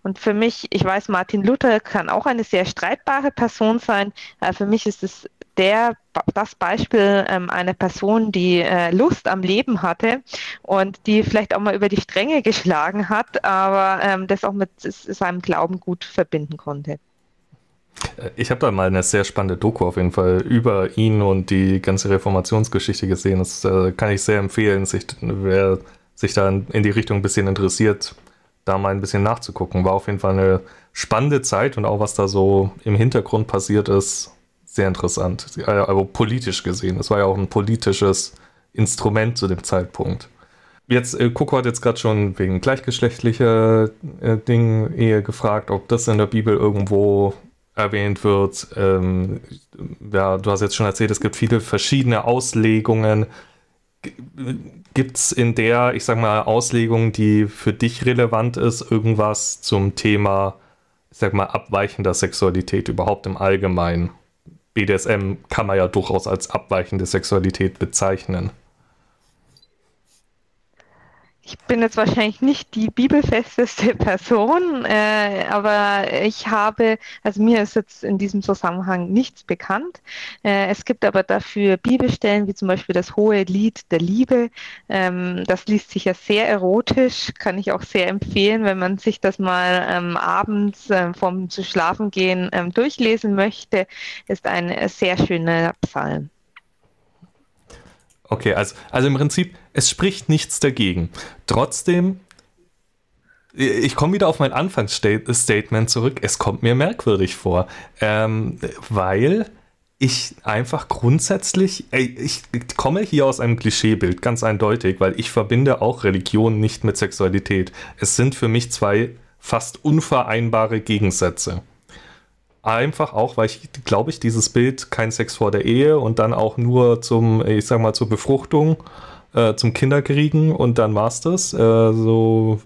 Und für mich, ich weiß, Martin Luther kann auch eine sehr streitbare Person sein, aber für mich ist es der das Beispiel ähm, einer Person, die äh, Lust am Leben hatte und die vielleicht auch mal über die Stränge geschlagen hat, aber ähm, das auch mit seinem Glauben gut verbinden konnte. Ich habe da mal eine sehr spannende Doku auf jeden Fall über ihn und die ganze Reformationsgeschichte gesehen. Das äh, kann ich sehr empfehlen, sich, wer sich da in die Richtung ein bisschen interessiert, da mal ein bisschen nachzugucken. War auf jeden Fall eine spannende Zeit und auch was da so im Hintergrund passiert ist, sehr interessant, also politisch gesehen. Das war ja auch ein politisches Instrument zu dem Zeitpunkt. Jetzt, Coco hat jetzt gerade schon wegen gleichgeschlechtlicher äh, Dingen Ehe gefragt, ob das in der Bibel irgendwo erwähnt wird. Ähm, ja, du hast jetzt schon erzählt, es gibt viele verschiedene Auslegungen. G- gibt's in der, ich sag mal, Auslegung, die für dich relevant ist, irgendwas zum Thema, ich sag mal, abweichender Sexualität überhaupt im Allgemeinen? B D S M kann man ja durchaus als abweichende Sexualität bezeichnen. Ich bin jetzt wahrscheinlich nicht die bibelfesteste Person, äh, aber ich habe, also mir ist jetzt in diesem Zusammenhang nichts bekannt. Äh, es gibt aber dafür Bibelstellen, wie zum Beispiel das Hohe Lied der Liebe. Ähm, das liest sich ja sehr erotisch, kann ich auch sehr empfehlen, wenn man sich das mal ähm, abends äh, vorm zu schlafen gehen ähm, durchlesen möchte. Ist ein sehr schöner Psalm. Okay, also, also im Prinzip, es spricht nichts dagegen. Trotzdem, ich komme wieder auf mein Anfangsstatement zurück, es kommt mir merkwürdig vor, ähm, weil ich einfach grundsätzlich, ich komme hier aus einem Klischeebild, ganz eindeutig, weil ich verbinde auch Religion nicht mit Sexualität. Es sind für mich zwei fast unvereinbare Gegensätze. Einfach auch, weil ich, glaube ich, dieses Bild kein Sex vor der Ehe und dann auch nur zum, ich sag mal, zur Befruchtung, äh, zum Kinderkriegen und dann war's das. Äh, so.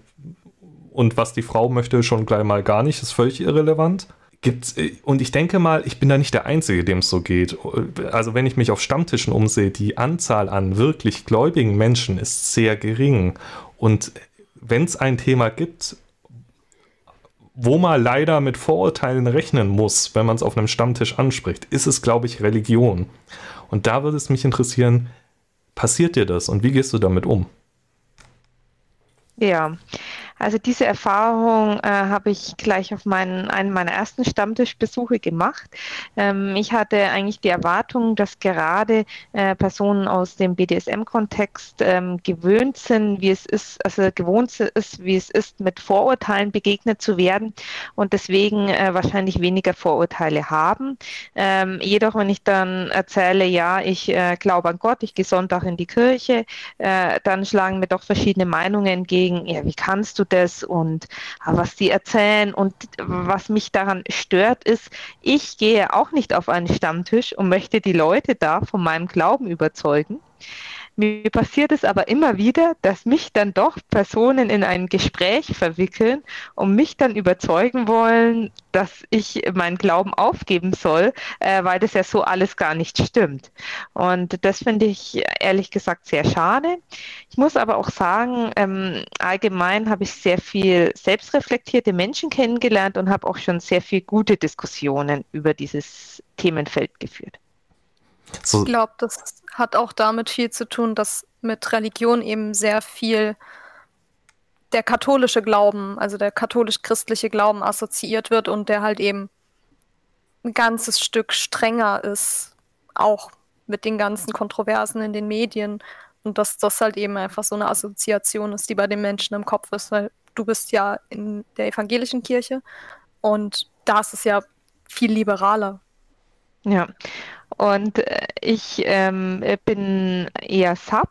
Und was die Frau möchte, schon gleich mal gar nicht, ist völlig irrelevant. Gibt's, und ich denke mal, ich bin da nicht der Einzige, dem es so geht. Also wenn ich mich auf Stammtischen umsehe, die Anzahl an wirklich gläubigen Menschen ist sehr gering. Und wenn es ein Thema gibt, wo man leider mit Vorurteilen rechnen muss, wenn man es auf einem Stammtisch anspricht, ist es, glaube ich, Religion. Und da würde es mich interessieren, passiert dir das und wie gehst du damit um? Ja, also diese Erfahrung äh, habe ich gleich auf meinen, einen meiner ersten Stammtischbesuche gemacht. Ähm, ich hatte eigentlich die Erwartung, dass gerade äh, Personen aus dem B D S M-Kontext ähm, gewöhnt sind, wie es ist, also gewohnt ist, wie es ist, mit Vorurteilen begegnet zu werden und deswegen äh, wahrscheinlich weniger Vorurteile haben. Ähm, jedoch, wenn ich dann erzähle, ja, ich äh, glaube an Gott, ich gehe Sonntag in die Kirche, äh, dann schlagen mir doch verschiedene Meinungen entgegen, ja, wie kannst du das und was die erzählen. Und was mich daran stört ist, ich gehe auch nicht auf einen Stammtisch und möchte die Leute da von meinem Glauben überzeugen. Mir passiert es aber immer wieder, dass mich dann doch Personen in ein Gespräch verwickeln und mich dann überzeugen wollen, dass ich meinen Glauben aufgeben soll, äh, weil das ja so alles gar nicht stimmt. Und das finde ich ehrlich gesagt sehr schade. Ich muss aber auch sagen, ähm, allgemein habe ich sehr viel selbstreflektierte Menschen kennengelernt und habe auch schon sehr viel gute Diskussionen über dieses Themenfeld geführt. So. Ich glaube, das hat auch damit viel zu tun, dass mit Religion eben sehr viel der katholische Glauben, also der katholisch-christliche Glauben assoziiert wird und der halt eben ein ganzes Stück strenger ist, auch mit den ganzen Kontroversen in den Medien und dass das halt eben einfach so eine Assoziation ist, die bei den Menschen im Kopf ist, weil du bist ja in der evangelischen Kirche und da ist es ja viel liberaler. Ja, und ich ähm, bin eher Sub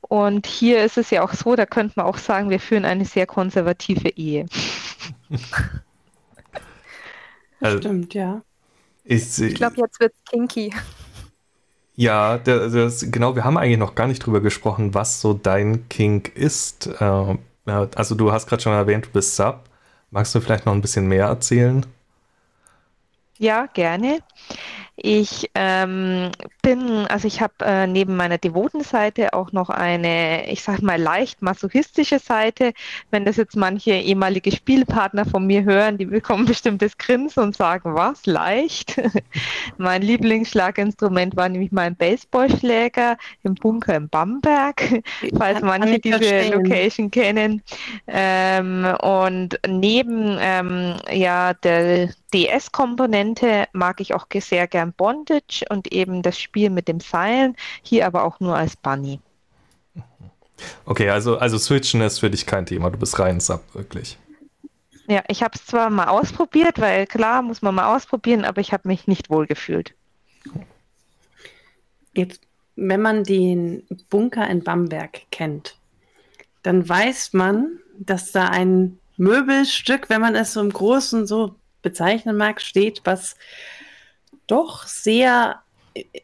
und hier ist es ja auch so, da könnte man auch sagen, wir führen eine sehr konservative Ehe. Also, stimmt, ja. Ich, ich glaube, jetzt wird es kinky. Ja, das, das, genau, wir haben eigentlich noch gar nicht drüber gesprochen, was so dein Kink ist. Also du hast gerade schon erwähnt, du bist Sub. Magst du vielleicht noch ein bisschen mehr erzählen? Ja, gerne. Ich ähm, bin, also ich habe äh, neben meiner devoten Seite auch noch eine, ich sag mal, leicht masochistische Seite. Wenn das jetzt manche ehemalige Spielpartner von mir hören, die bekommen bestimmt das Grinsen und sagen, was, leicht? Mein Lieblingsschlaginstrument war nämlich mein Baseballschläger im Bunker in Bamberg, falls manche diese verstehen. Location kennen. Ähm, und neben ähm, ja der D S-Komponente mag ich auch sehr gern Bondage und eben das Spiel mit dem Seilen, hier aber auch nur als Bunny. Okay, also, also Switchen ist für dich kein Thema, du bist rein Sub, wirklich. Ja, ich habe es zwar mal ausprobiert, weil klar, muss man mal ausprobieren, aber ich habe mich nicht wohl gefühlt. Jetzt, wenn man den Bunker in Bamberg kennt, dann weiß man, dass da ein Möbelstück, wenn man es so im Großen so bezeichnen mag, steht, was doch sehr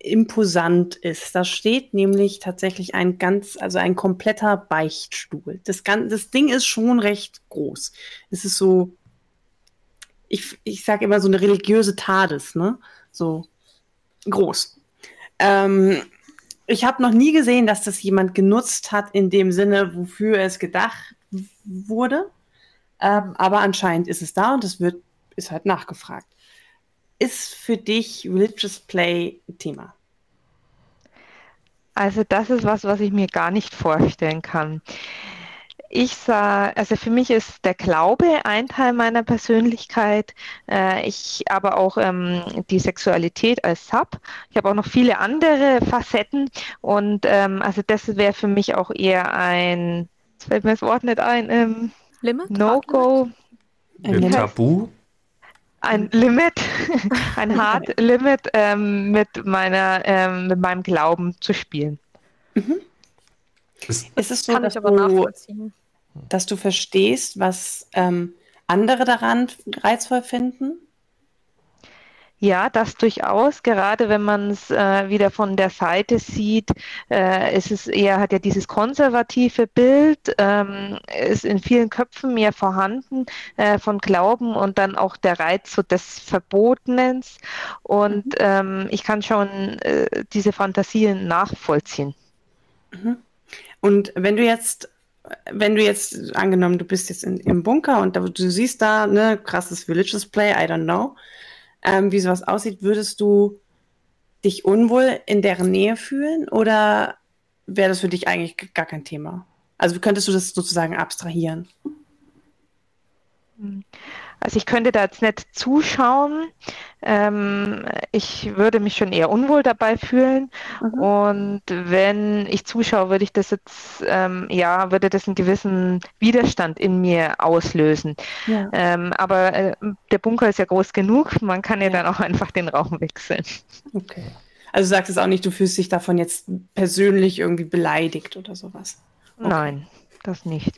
imposant ist. Da steht nämlich tatsächlich ein ganz, also ein kompletter Beichtstuhl. Das Ganze, das Ding ist schon recht groß. Es ist so, ich, ich sage immer so eine religiöse TARDIS, ne? So groß. Ähm, ich habe noch nie gesehen, dass das jemand genutzt hat in dem Sinne, wofür es gedacht wurde. Ähm, aber anscheinend ist es da und es wird, ist halt nachgefragt. Ist für dich Religious Play ein Thema? Also das ist was, was ich mir gar nicht vorstellen kann. Ich sah, also für mich ist der Glaube ein Teil meiner Persönlichkeit, äh, ich aber auch ähm, die Sexualität als Sub. Ich habe auch noch viele andere Facetten und ähm, also das wäre für mich auch eher ein, jetzt fällt mir das Wort nicht ein, ähm, Limit? No-Go. Ein Tabu? Ein Limit, ein Hard Limit ähm, mit meiner, ähm, mit meinem Glauben zu spielen. Mhm. Ist es so, kann dass, ich aber nachvollziehen. Du, dass du verstehst, was ähm, andere daran reizvoll finden? Ja, das durchaus. Gerade wenn man es äh, wieder von der Seite sieht, äh, ist es eher, hat ja dieses konservative Bild, ähm, ist in vielen Köpfen mehr vorhanden äh, von Glauben und dann auch der Reiz so des Verbotenens. Und mhm. ähm, ich kann schon äh, diese Fantasien nachvollziehen. Mhm. Und wenn du jetzt, wenn du jetzt, angenommen, du bist jetzt in, im Bunker und da, du siehst da, ne, krasses Religious Play, I don't know, ähm, wie sowas aussieht, würdest du dich unwohl in deren Nähe fühlen oder wäre das für dich eigentlich gar kein Thema? Also könntest du das sozusagen abstrahieren? Also ich könnte da jetzt nicht zuschauen. Ähm, ich würde mich schon eher unwohl dabei fühlen. Mhm. Und wenn ich zuschaue, würde ich das jetzt, ähm, ja, würde das einen gewissen Widerstand in mir auslösen. Ja. Ähm, aber äh, der Bunker ist ja groß genug. Man kann ja, ja dann auch einfach den Raum wechseln. Okay. Also du sagst es auch nicht, du fühlst dich davon jetzt persönlich irgendwie beleidigt oder sowas? Okay. Nein, das nicht.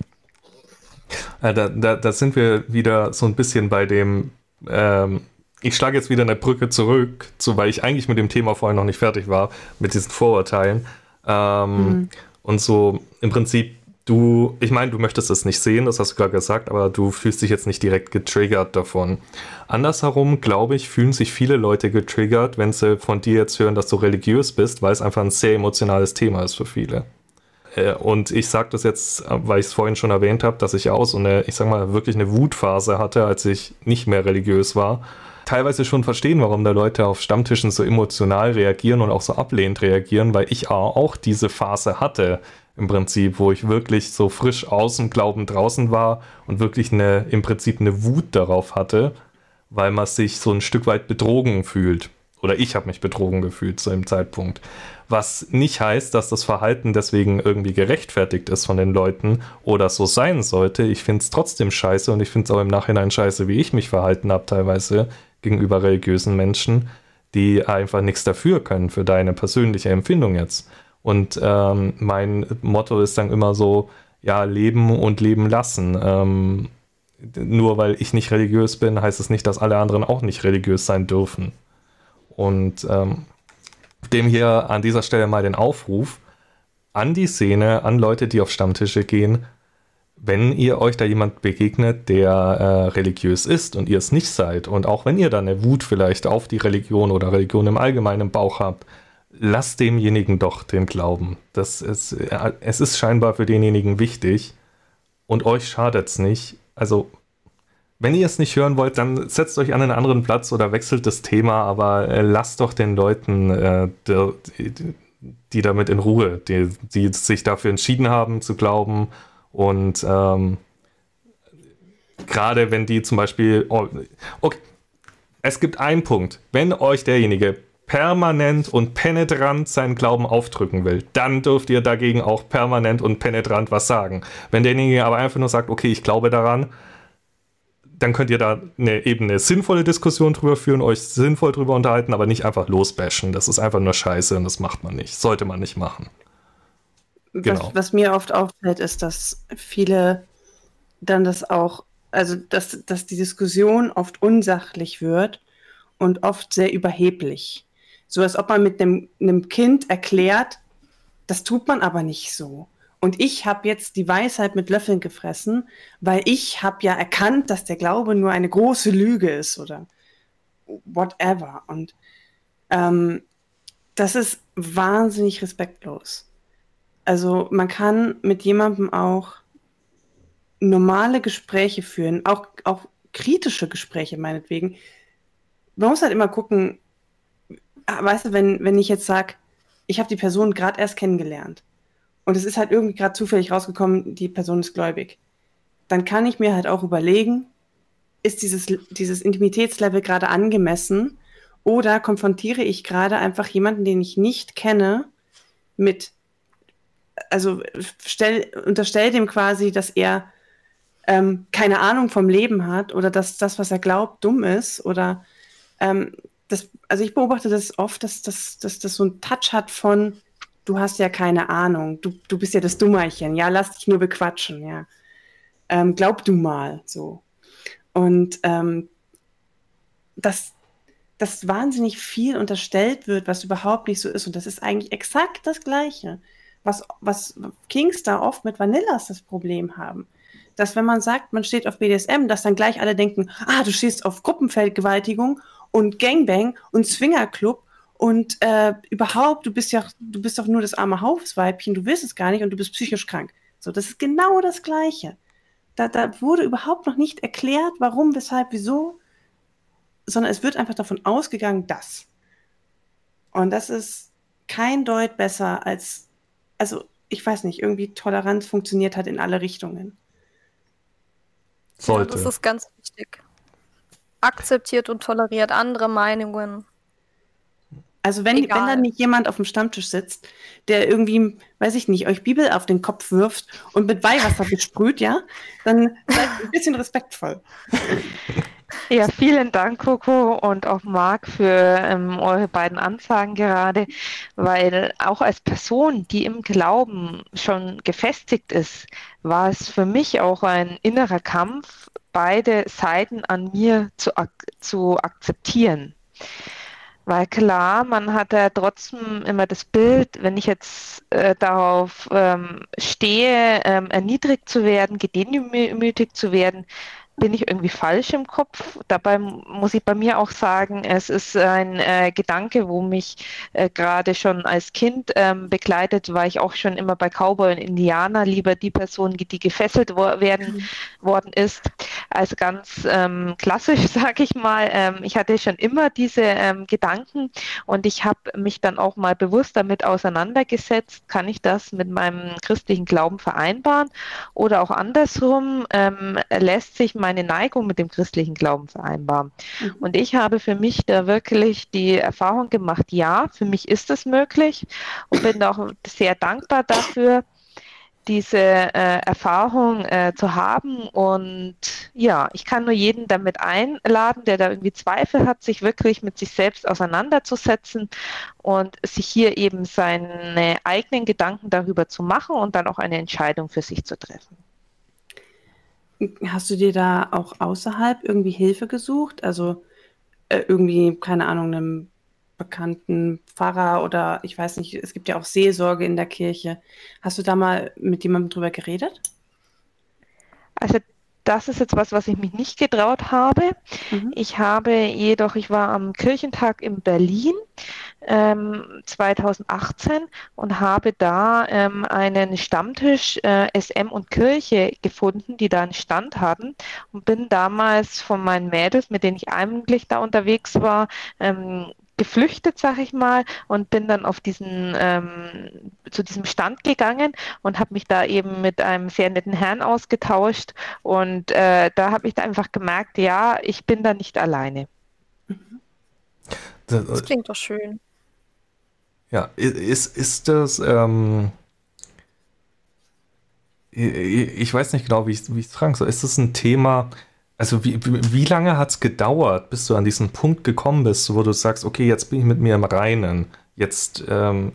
Da, da, da sind wir wieder so ein bisschen bei dem, ähm, ich schlage jetzt wieder eine Brücke zurück, zu, weil ich eigentlich mit dem Thema vorhin noch nicht fertig war, mit diesen Vorurteilen. Ähm, mhm. Und so im Prinzip, du, ich meine, du möchtest es nicht sehen, das hast du gerade gesagt, aber du fühlst dich jetzt nicht direkt getriggert davon. Andersherum, glaube ich, fühlen sich viele Leute getriggert, wenn sie von dir jetzt hören, dass du religiös bist, weil es einfach ein sehr emotionales Thema ist für viele. Und ich sage das jetzt, weil ich es vorhin schon erwähnt habe, dass ich auch so eine, ich sag mal, wirklich eine Wutphase hatte, als ich nicht mehr religiös war. Teilweise schon verstehen, warum da Leute auf Stammtischen so emotional reagieren und auch so ablehnend reagieren, weil ich auch diese Phase hatte im Prinzip, wo ich wirklich so frisch aus dem Glauben draußen war und wirklich eine, im Prinzip eine Wut darauf hatte, weil man sich so ein Stück weit betrogen fühlt. Oder ich habe mich betrogen gefühlt zu dem Zeitpunkt. Was nicht heißt, dass das Verhalten deswegen irgendwie gerechtfertigt ist von den Leuten oder so sein sollte. Ich finde es trotzdem scheiße und ich finde es auch im Nachhinein scheiße, wie ich mich verhalten habe teilweise gegenüber religiösen Menschen, die einfach nichts dafür können für deine persönliche Empfindung jetzt. Und ähm, mein Motto ist dann immer so, ja, leben und leben lassen. Ähm, nur weil ich nicht religiös bin, heißt es nicht, dass alle anderen auch nicht religiös sein dürfen. Und ähm, dem hier an dieser Stelle mal den Aufruf an die Szene, an Leute, die auf Stammtische gehen, wenn ihr euch da jemand begegnet, der äh, religiös ist und ihr es nicht seid und auch wenn ihr da eine Wut vielleicht auf die Religion oder Religion im Allgemeinen im Bauch habt, lasst demjenigen doch den Glauben. Das ist, äh, es ist scheinbar für denjenigen wichtig und euch schadet es nicht. Also wenn ihr es nicht hören wollt, dann setzt euch an einen anderen Platz oder wechselt das Thema, aber äh, lasst doch den Leuten, äh, die, die damit in Ruhe, die, die sich dafür entschieden haben zu glauben und ähm, gerade wenn die zum Beispiel, oh, okay, es gibt einen Punkt, wenn euch derjenige permanent und penetrant seinen Glauben aufdrücken will, dann dürft ihr dagegen auch permanent und penetrant was sagen. Wenn derjenige aber einfach nur sagt, okay, ich glaube daran, dann könnt ihr da eine, eben eine sinnvolle Diskussion drüber führen, euch sinnvoll drüber unterhalten, aber nicht einfach losbashen. Das ist einfach nur Scheiße und das macht man nicht. Sollte man nicht machen. Genau. Was, was mir oft auffällt, ist, dass viele dann das auch, also dass, dass die Diskussion oft unsachlich wird und oft sehr überheblich. So als ob man mit einem, einem Kind erklärt, das tut man aber nicht so. Und ich habe jetzt die Weisheit mit Löffeln gefressen, weil ich habe ja erkannt, dass der Glaube nur eine große Lüge ist oder whatever. Und ähm, das ist wahnsinnig respektlos. Also man kann mit jemandem auch normale Gespräche führen, auch, auch kritische Gespräche meinetwegen. Man muss halt immer gucken, weißt du, wenn, wenn ich jetzt sage, ich habe die Person gerade erst kennengelernt und es ist halt irgendwie gerade zufällig rausgekommen, die Person ist gläubig, dann kann ich mir halt auch überlegen, ist dieses, dieses Intimitätslevel gerade angemessen oder konfrontiere ich gerade einfach jemanden, den ich nicht kenne, mit, also stell, unterstell dem quasi, dass er ähm, keine Ahnung vom Leben hat oder dass das, was er glaubt, dumm ist oder ähm, das, also ich beobachte das oft, dass, dass, dass das so einen Touch hat von, du hast ja keine Ahnung, du, du bist ja das Dummerchen, ja, lass dich nur bequatschen, ja. Ähm, glaub du mal, so. Und ähm, dass, dass wahnsinnig viel unterstellt wird, was überhaupt nicht so ist. Und das ist eigentlich exakt das Gleiche, was, was Kings da oft mit Vanillas das Problem haben. Dass wenn man sagt, man steht auf B D S M, dass dann gleich alle denken, ah, du stehst auf Gruppenvergewaltigung und Gangbang und Swingerclub und äh, überhaupt, du bist ja, du bist doch nur das arme Haufsweibchen, du willst es gar nicht und du bist psychisch krank. So, das ist genau das Gleiche. Da, da wurde überhaupt noch nicht erklärt, warum, weshalb, wieso, sondern es wird einfach davon ausgegangen, dass. Und das ist kein Deut besser als, also ich weiß nicht, irgendwie Toleranz funktioniert halt in alle Richtungen. Sollte. Ja, das ist ganz wichtig. Akzeptiert und toleriert andere Meinungen. Also wenn, wenn da nicht jemand auf dem Stammtisch sitzt, der irgendwie, weiß ich nicht, euch Bibel auf den Kopf wirft und mit Weihwasser besprüht, ja, dann seid ein bisschen respektvoll. Ja, vielen Dank, Coco und auch Marc für ähm, eure beiden Ansagen gerade, weil auch als Person, die im Glauben schon gefestigt ist, war es für mich auch ein innerer Kampf, beide Seiten an mir zu, ak- zu akzeptieren. Weil klar, man hat ja trotzdem immer das Bild, wenn ich jetzt äh, darauf ähm, stehe, ähm, erniedrigt zu werden, gedemütigt zu werden, bin ich irgendwie falsch im Kopf. Dabei muss ich bei mir auch sagen, es ist ein äh, Gedanke, wo mich äh, gerade schon als Kind ähm, begleitet, war ich auch schon immer bei Cowboy und Indianer lieber die Person, die gefesselt wo- werden, mhm. worden ist. Also ganz ähm, klassisch, sage ich mal. Ähm, ich hatte schon immer diese ähm, Gedanken und ich habe mich dann auch mal bewusst damit auseinandergesetzt, kann ich das mit meinem christlichen Glauben vereinbaren oder auch andersrum, ähm, lässt sich mein meine Neigung mit dem christlichen Glauben vereinbaren. Mhm. Und ich habe für mich da wirklich die Erfahrung gemacht, ja, für mich ist es möglich und bin auch sehr dankbar dafür, diese äh, Erfahrung äh, zu haben. Und ja, ich kann nur jeden damit einladen, der da irgendwie Zweifel hat, sich wirklich mit sich selbst auseinanderzusetzen und sich hier eben seine eigenen Gedanken darüber zu machen und dann auch eine Entscheidung für sich zu treffen. Hast du dir da auch außerhalb irgendwie Hilfe gesucht? Also äh, irgendwie, keine Ahnung, einem bekannten Pfarrer oder ich weiß nicht, es gibt ja auch Seelsorge in der Kirche. Hast du da mal mit jemandem drüber geredet? Also das ist jetzt was, was ich mich nicht getraut habe. Mhm. Ich habe jedoch, ich war am Kirchentag in Berlin ähm, zweitausendachtzehn und habe da ähm, einen Stammtisch äh, S M und Kirche gefunden, die da einen Stand hatten und bin damals von meinen Mädels, mit denen ich eigentlich da unterwegs war, ähm, geflüchtet, sag ich mal, und bin dann auf diesen ähm, zu diesem Stand gegangen und habe mich da eben mit einem sehr netten Herrn ausgetauscht und äh, da habe ich da einfach gemerkt, ja, ich bin da nicht alleine. Das, das klingt doch schön. Ja, ist, ist das ähm, ich weiß nicht genau, wie ich es fragen soll, ist das ein Thema. Also wie, wie lange hat es gedauert, bis du an diesen Punkt gekommen bist, wo du sagst, okay, jetzt bin ich mit mir im Reinen. Jetzt ähm,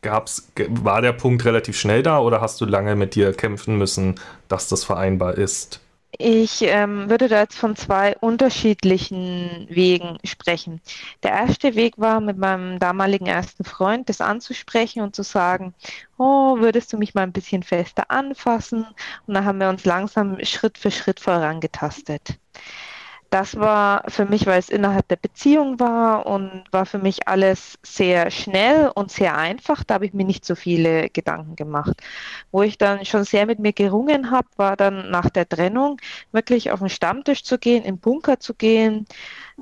gab's, war der Punkt relativ schnell da oder hast du lange mit dir kämpfen müssen, dass das vereinbar ist? Ich ähm, würde da jetzt von zwei unterschiedlichen Wegen sprechen. Der erste Weg war, mit meinem damaligen ersten Freund das anzusprechen und zu sagen, oh, würdest du mich mal ein bisschen fester anfassen? Und dann haben wir uns langsam Schritt für Schritt vorangetastet. das war für mich, weil es innerhalb der Beziehung war und war für mich alles sehr schnell und sehr einfach. Da habe ich mir nicht so viele Gedanken gemacht. Wo ich dann schon sehr mit mir gerungen habe, war dann nach der Trennung wirklich auf den Stammtisch zu gehen, im Bunker zu gehen,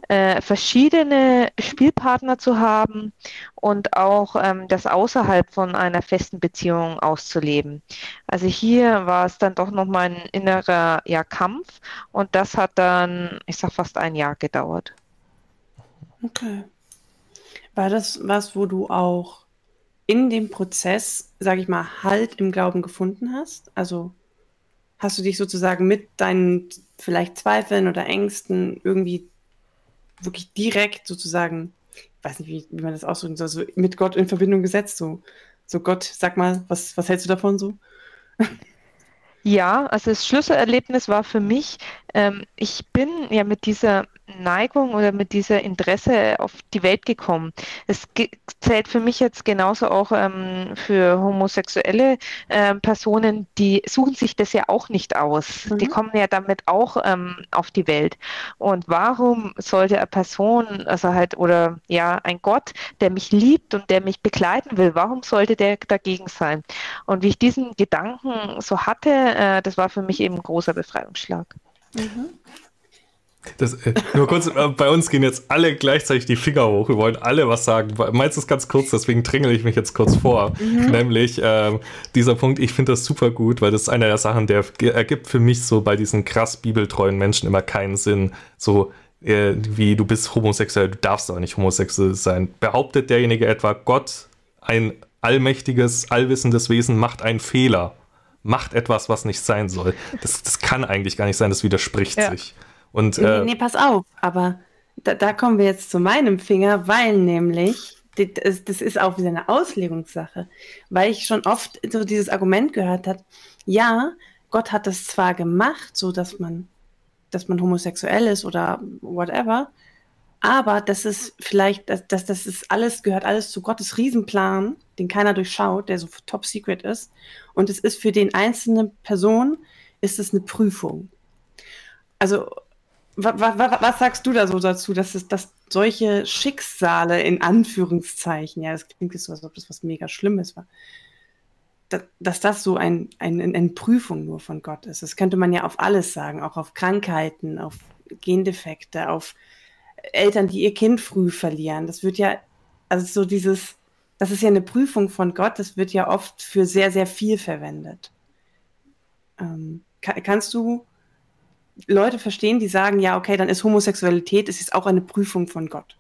äh, verschiedene Spielpartner zu haben und auch ähm, das außerhalb von einer festen Beziehung auszuleben. Also hier war es dann doch nochmal ein innerer ja, Kampf und das hat dann, ich sag fast ein Jahr gedauert. Okay. War das was, wo du auch in dem Prozess, sag ich mal, Halt im Glauben gefunden hast? Also hast du dich sozusagen mit deinen vielleicht Zweifeln oder Ängsten irgendwie wirklich direkt sozusagen, ich weiß nicht, wie, wie man das ausdrücken soll, so mit Gott in Verbindung gesetzt? So, so Gott, sag mal, was, was hältst du davon so? Ja, also das Schlüsselerlebnis war für mich, ähm, ich bin ja mit dieser Neigung oder mit dieser Interesse auf die Welt gekommen. Es ge- zählt für mich jetzt genauso auch ähm, für homosexuelle äh, Personen, die suchen sich das ja auch nicht aus. Mhm. Die kommen ja damit auch ähm, auf die Welt. Und warum sollte eine Person, also halt, oder ja, ein Gott, der mich liebt und der mich begleiten will, warum sollte der dagegen sein? Und wie ich diesen Gedanken so hatte, äh, das war für mich eben ein großer Befreiungsschlag. Mhm. Das, nur kurz, bei uns gehen jetzt alle gleichzeitig die Finger hoch. Wir wollen alle was sagen. Meins ist ganz kurz, deswegen dringel ich mich jetzt kurz vor. Mhm. Nämlich äh, dieser Punkt, ich finde das super gut, weil das ist einer der Sachen, der ge- ergibt für mich so bei diesen krass bibeltreuen Menschen immer keinen Sinn. So äh, wie, du bist homosexuell, du darfst aber nicht homosexuell sein. Behauptet derjenige etwa, Gott, ein allmächtiges, allwissendes Wesen, macht einen Fehler. Macht etwas, was nicht sein soll. Das, das kann eigentlich gar nicht sein, das widerspricht ja. sich. Und, nee, äh, nee, pass auf, aber da, da kommen wir jetzt zu meinem Finger, weil nämlich, das, das ist auch wieder eine Auslegungssache, weil ich schon oft so dieses Argument gehört habe, ja, Gott hat das zwar gemacht, so dass man, dass man homosexuell ist oder whatever, aber das ist vielleicht, dass das, das ist alles, gehört alles zu Gottes Riesenplan, den keiner durchschaut, der so top secret ist, und es ist für den einzelnen Person, ist es eine Prüfung. Also, Wa- wa- was sagst du da so dazu, dass, es, dass solche Schicksale in Anführungszeichen, ja, das klingt jetzt so, als ob das was mega Schlimmes war, dass, dass das so ein, ein, eine Prüfung nur von Gott ist? Das könnte man ja auf alles sagen, auch auf Krankheiten, auf Gendefekte, auf Eltern, die ihr Kind früh verlieren. Das wird ja, also so dieses, das ist ja eine Prüfung von Gott, das wird ja oft für sehr, sehr viel verwendet. Ähm, kann, kannst du Leute verstehen, die sagen, ja, okay, dann ist Homosexualität, es ist auch eine Prüfung von Gott,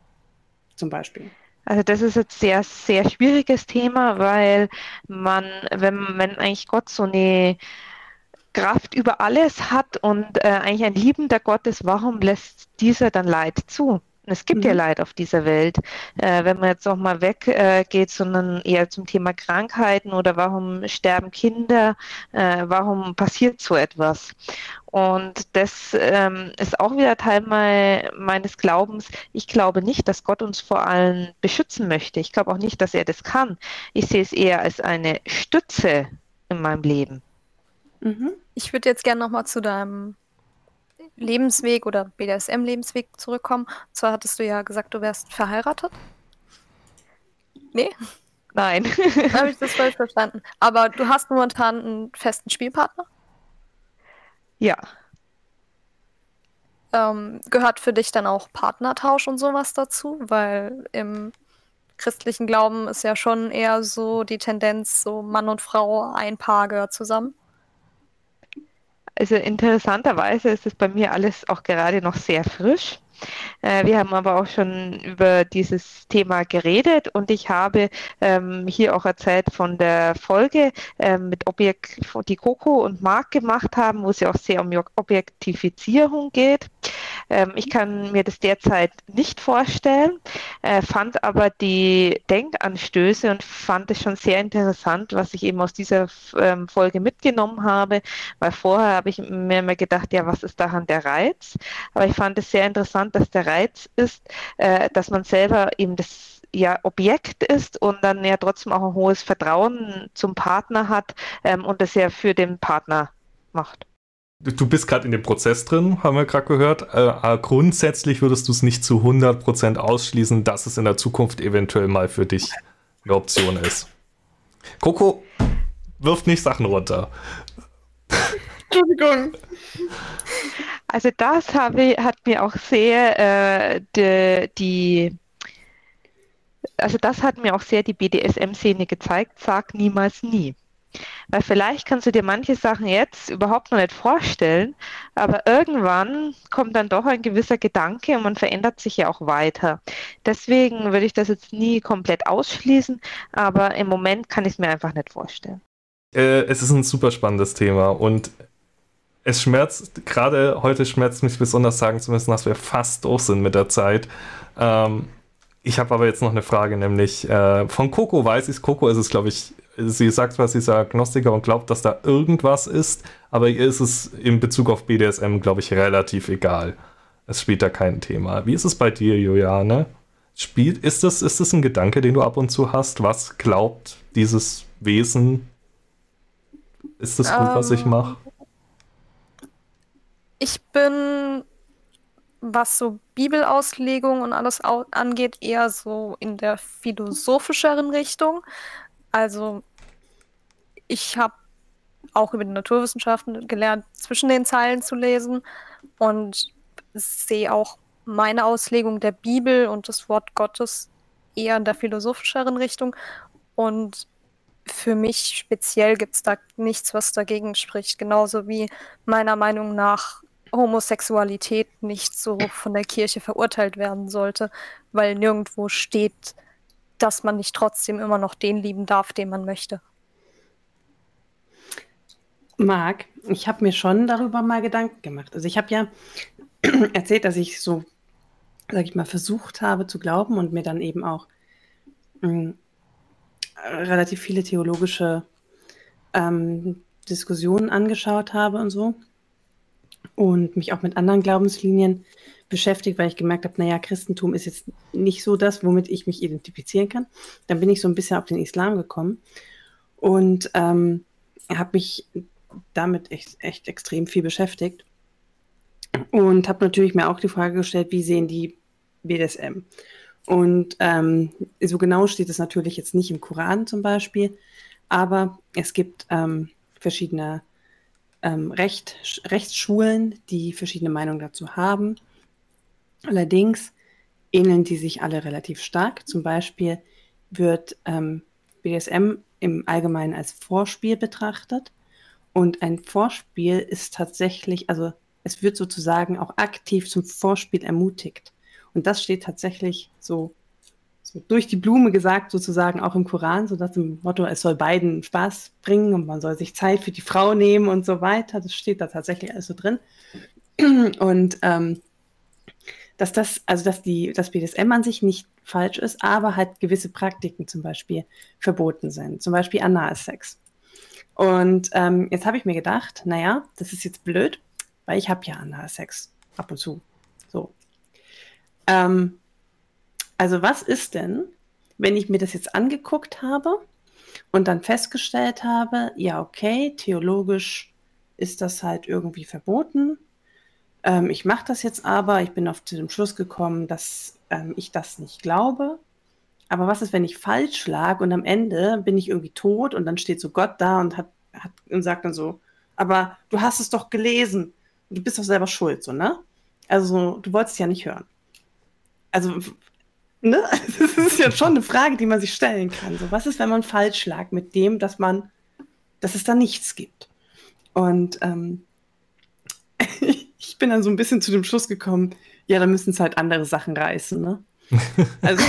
zum Beispiel. Also das ist jetzt sehr, sehr schwieriges Thema, weil man, wenn, wenn eigentlich Gott so eine Kraft über alles hat und äh, eigentlich ein liebender Gott ist, warum lässt dieser dann Leid zu? Es gibt ja Leid auf dieser Welt. Äh, wenn man jetzt noch mal weggeht, äh, sondern eher zum Thema Krankheiten oder warum sterben Kinder, äh, warum passiert so etwas? Und das ähm, ist auch wieder Teil me- meines Glaubens. Ich glaube nicht, dass Gott uns vor allem beschützen möchte. Ich glaube auch nicht, dass er das kann. Ich sehe es eher als eine Stütze in meinem Leben. Mhm. Ich würde jetzt gerne noch mal zu deinem Lebensweg oder B D S M-Lebensweg zurückkommen. Und zwar hattest du ja gesagt, du wärst verheiratet. Nee? Nein. Habe ich das falsch verstanden. Aber du hast momentan einen festen Spielpartner? Ja. Ähm, gehört für dich dann auch Partnertausch und sowas dazu? Weil im christlichen Glauben ist ja schon eher so die Tendenz, so Mann und Frau, ein Paar gehört zusammen. Also interessanterweise ist es bei mir alles auch gerade noch sehr frisch. Äh, wir haben aber auch schon über dieses Thema geredet und ich habe ähm, hier auch erzählt von der Folge äh, mit Objekt, die Coco und Marc gemacht haben, wo es ja auch sehr um Objektifizierung geht. Ähm, ich kann mir das derzeit nicht vorstellen, äh, fand aber die Denkanstöße und fand es schon sehr interessant, was ich eben aus dieser ähm, Folge mitgenommen habe, weil vorher habe ich mir immer gedacht, ja, was ist daran der Reiz? Aber ich fand es sehr interessant, dass der Reiz ist, äh, dass man selber eben das ja, Objekt ist und dann ja trotzdem auch ein hohes Vertrauen zum Partner hat ähm, und das ja für den Partner macht. du bist gerade in dem Prozess drin, haben wir gerade gehört. Äh, grundsätzlich würdest du es nicht zu hundert Prozent ausschließen, dass es in der Zukunft eventuell mal für dich eine Option ist. Coco, wirft nicht Sachen runter. Entschuldigung. Also das habe, hat mir auch sehr äh, de, die also das hat mir auch sehr die B D S M-Szene gezeigt, sag niemals nie. Weil vielleicht kannst du dir manche Sachen jetzt überhaupt noch nicht vorstellen, aber irgendwann kommt dann doch ein gewisser Gedanke und man verändert sich ja auch weiter. Deswegen würde ich das jetzt nie komplett ausschließen, aber im Moment kann ich es mir einfach nicht vorstellen. Äh, es ist ein super spannendes Thema und es schmerzt, gerade heute schmerzt mich besonders sagen zu müssen, dass wir fast durch sind mit der Zeit. Ähm, ich habe aber jetzt noch eine Frage, nämlich äh, von Coco weiß ich es, Coco ist es, glaube ich, sie sagt was, sie ist Agnostiker und glaubt, dass da irgendwas ist, aber ihr ist es in Bezug auf B D S M, glaube ich, relativ egal. Es spielt da kein Thema. Wie ist es bei dir, Juliane? Spielt, ist das, ist das ein Gedanke, den du ab und zu hast? Was glaubt dieses Wesen? Ist das gut, um, was ich mache? Ich bin, was so Bibelauslegung und alles au- angeht, eher so in der philosophischeren Richtung. Also ich habe auch über die Naturwissenschaften gelernt, zwischen den Zeilen zu lesen und sehe auch meine Auslegung der Bibel und das Wort Gottes eher in der philosophischeren Richtung. Und für mich speziell gibt es da nichts, was dagegen spricht. Genauso wie meiner Meinung nach Homosexualität nicht so von der Kirche verurteilt werden sollte, weil nirgendwo steht, dass man nicht trotzdem immer noch den lieben darf, den man möchte. Marc, ich habe mir schon darüber mal Gedanken gemacht. Also ich habe ja erzählt, dass ich so, sag ich mal, versucht habe zu glauben und mir dann eben auch mh, relativ viele theologische ähm, Diskussionen angeschaut habe und so. Und mich auch mit anderen Glaubenslinien beschäftigt, weil ich gemerkt habe, naja, Christentum ist jetzt nicht so das, womit ich mich identifizieren kann. Dann bin ich so ein bisschen auf den Islam gekommen und ähm, habe mich damit echt, echt extrem viel beschäftigt und habe natürlich mir auch die Frage gestellt, wie sehen die B D S M? Und ähm, so genau steht es natürlich jetzt nicht im Koran zum Beispiel, aber es gibt ähm, verschiedene ähm, Recht, Rechtsschulen, die verschiedene Meinungen dazu haben. Allerdings ähneln die sich alle relativ stark. Zum Beispiel wird ähm, B D S M im Allgemeinen als Vorspiel betrachtet. Und ein Vorspiel ist tatsächlich, also es wird sozusagen auch aktiv zum Vorspiel ermutigt. Und das steht tatsächlich so, so durch die Blume gesagt, sozusagen auch im Koran, so dass im Motto, es soll beiden Spaß bringen und man soll sich Zeit für die Frau nehmen und so weiter. Das steht da tatsächlich alles so drin. Und ähm, dass das, also dass die, dass B D S M an sich nicht falsch ist, aber halt gewisse Praktiken zum Beispiel verboten sind, zum Beispiel Analsex. Und ähm, jetzt habe ich mir gedacht, naja, das ist jetzt blöd, weil ich habe ja Analsex ab und zu. So. Ähm, also was ist denn, wenn ich mir das jetzt angeguckt habe und dann festgestellt habe, ja okay, theologisch ist das halt irgendwie verboten. Ähm, ich mache das jetzt aber, ich bin auf den Schluss gekommen, dass ähm, ich das nicht glaube. Aber was ist, wenn ich falsch lag und am Ende bin ich irgendwie tot und dann steht so Gott da und, hat, hat, und sagt dann so, aber du hast es doch gelesen, du bist doch selber schuld, so, ne? Also du wolltest ja nicht hören. Also, ne? Das ist ja schon eine Frage, die man sich stellen kann. So, was ist, wenn man falsch lag mit dem, dass man, dass es da nichts gibt? Und ähm, ich bin dann so ein bisschen zu dem Schluss gekommen, ja, da müssen es halt andere Sachen reißen, ne? Also,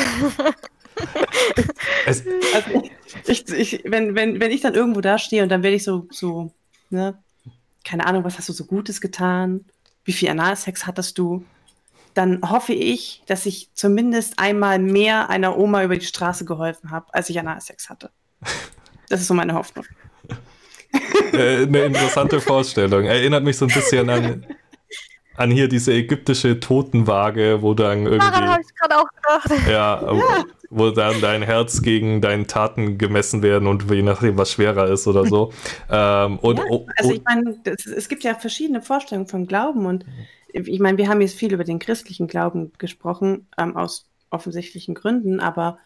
also ich, ich, wenn, wenn, wenn ich dann irgendwo da stehe und dann werde ich so, so, ne, keine Ahnung, was hast du so Gutes getan? Wie viel Analsex hattest du? Dann hoffe ich, dass ich zumindest einmal mehr einer Oma über die Straße geholfen habe, als ich Analsex hatte. Das ist so meine Hoffnung. Eine interessante Vorstellung. Erinnert mich so ein bisschen an, an hier diese ägyptische Totenwaage, wo dann irgendwie... Daran habe ich gerade auch gedacht. Ja, ja. wo dann dein Herz gegen deine Taten gemessen werden und je nachdem, was schwerer ist oder so. ähm, und, ja, also ich meine, das, es gibt ja verschiedene Vorstellungen von Glauben und ich meine, wir haben jetzt viel über den christlichen Glauben gesprochen, ähm, aus offensichtlichen Gründen, aber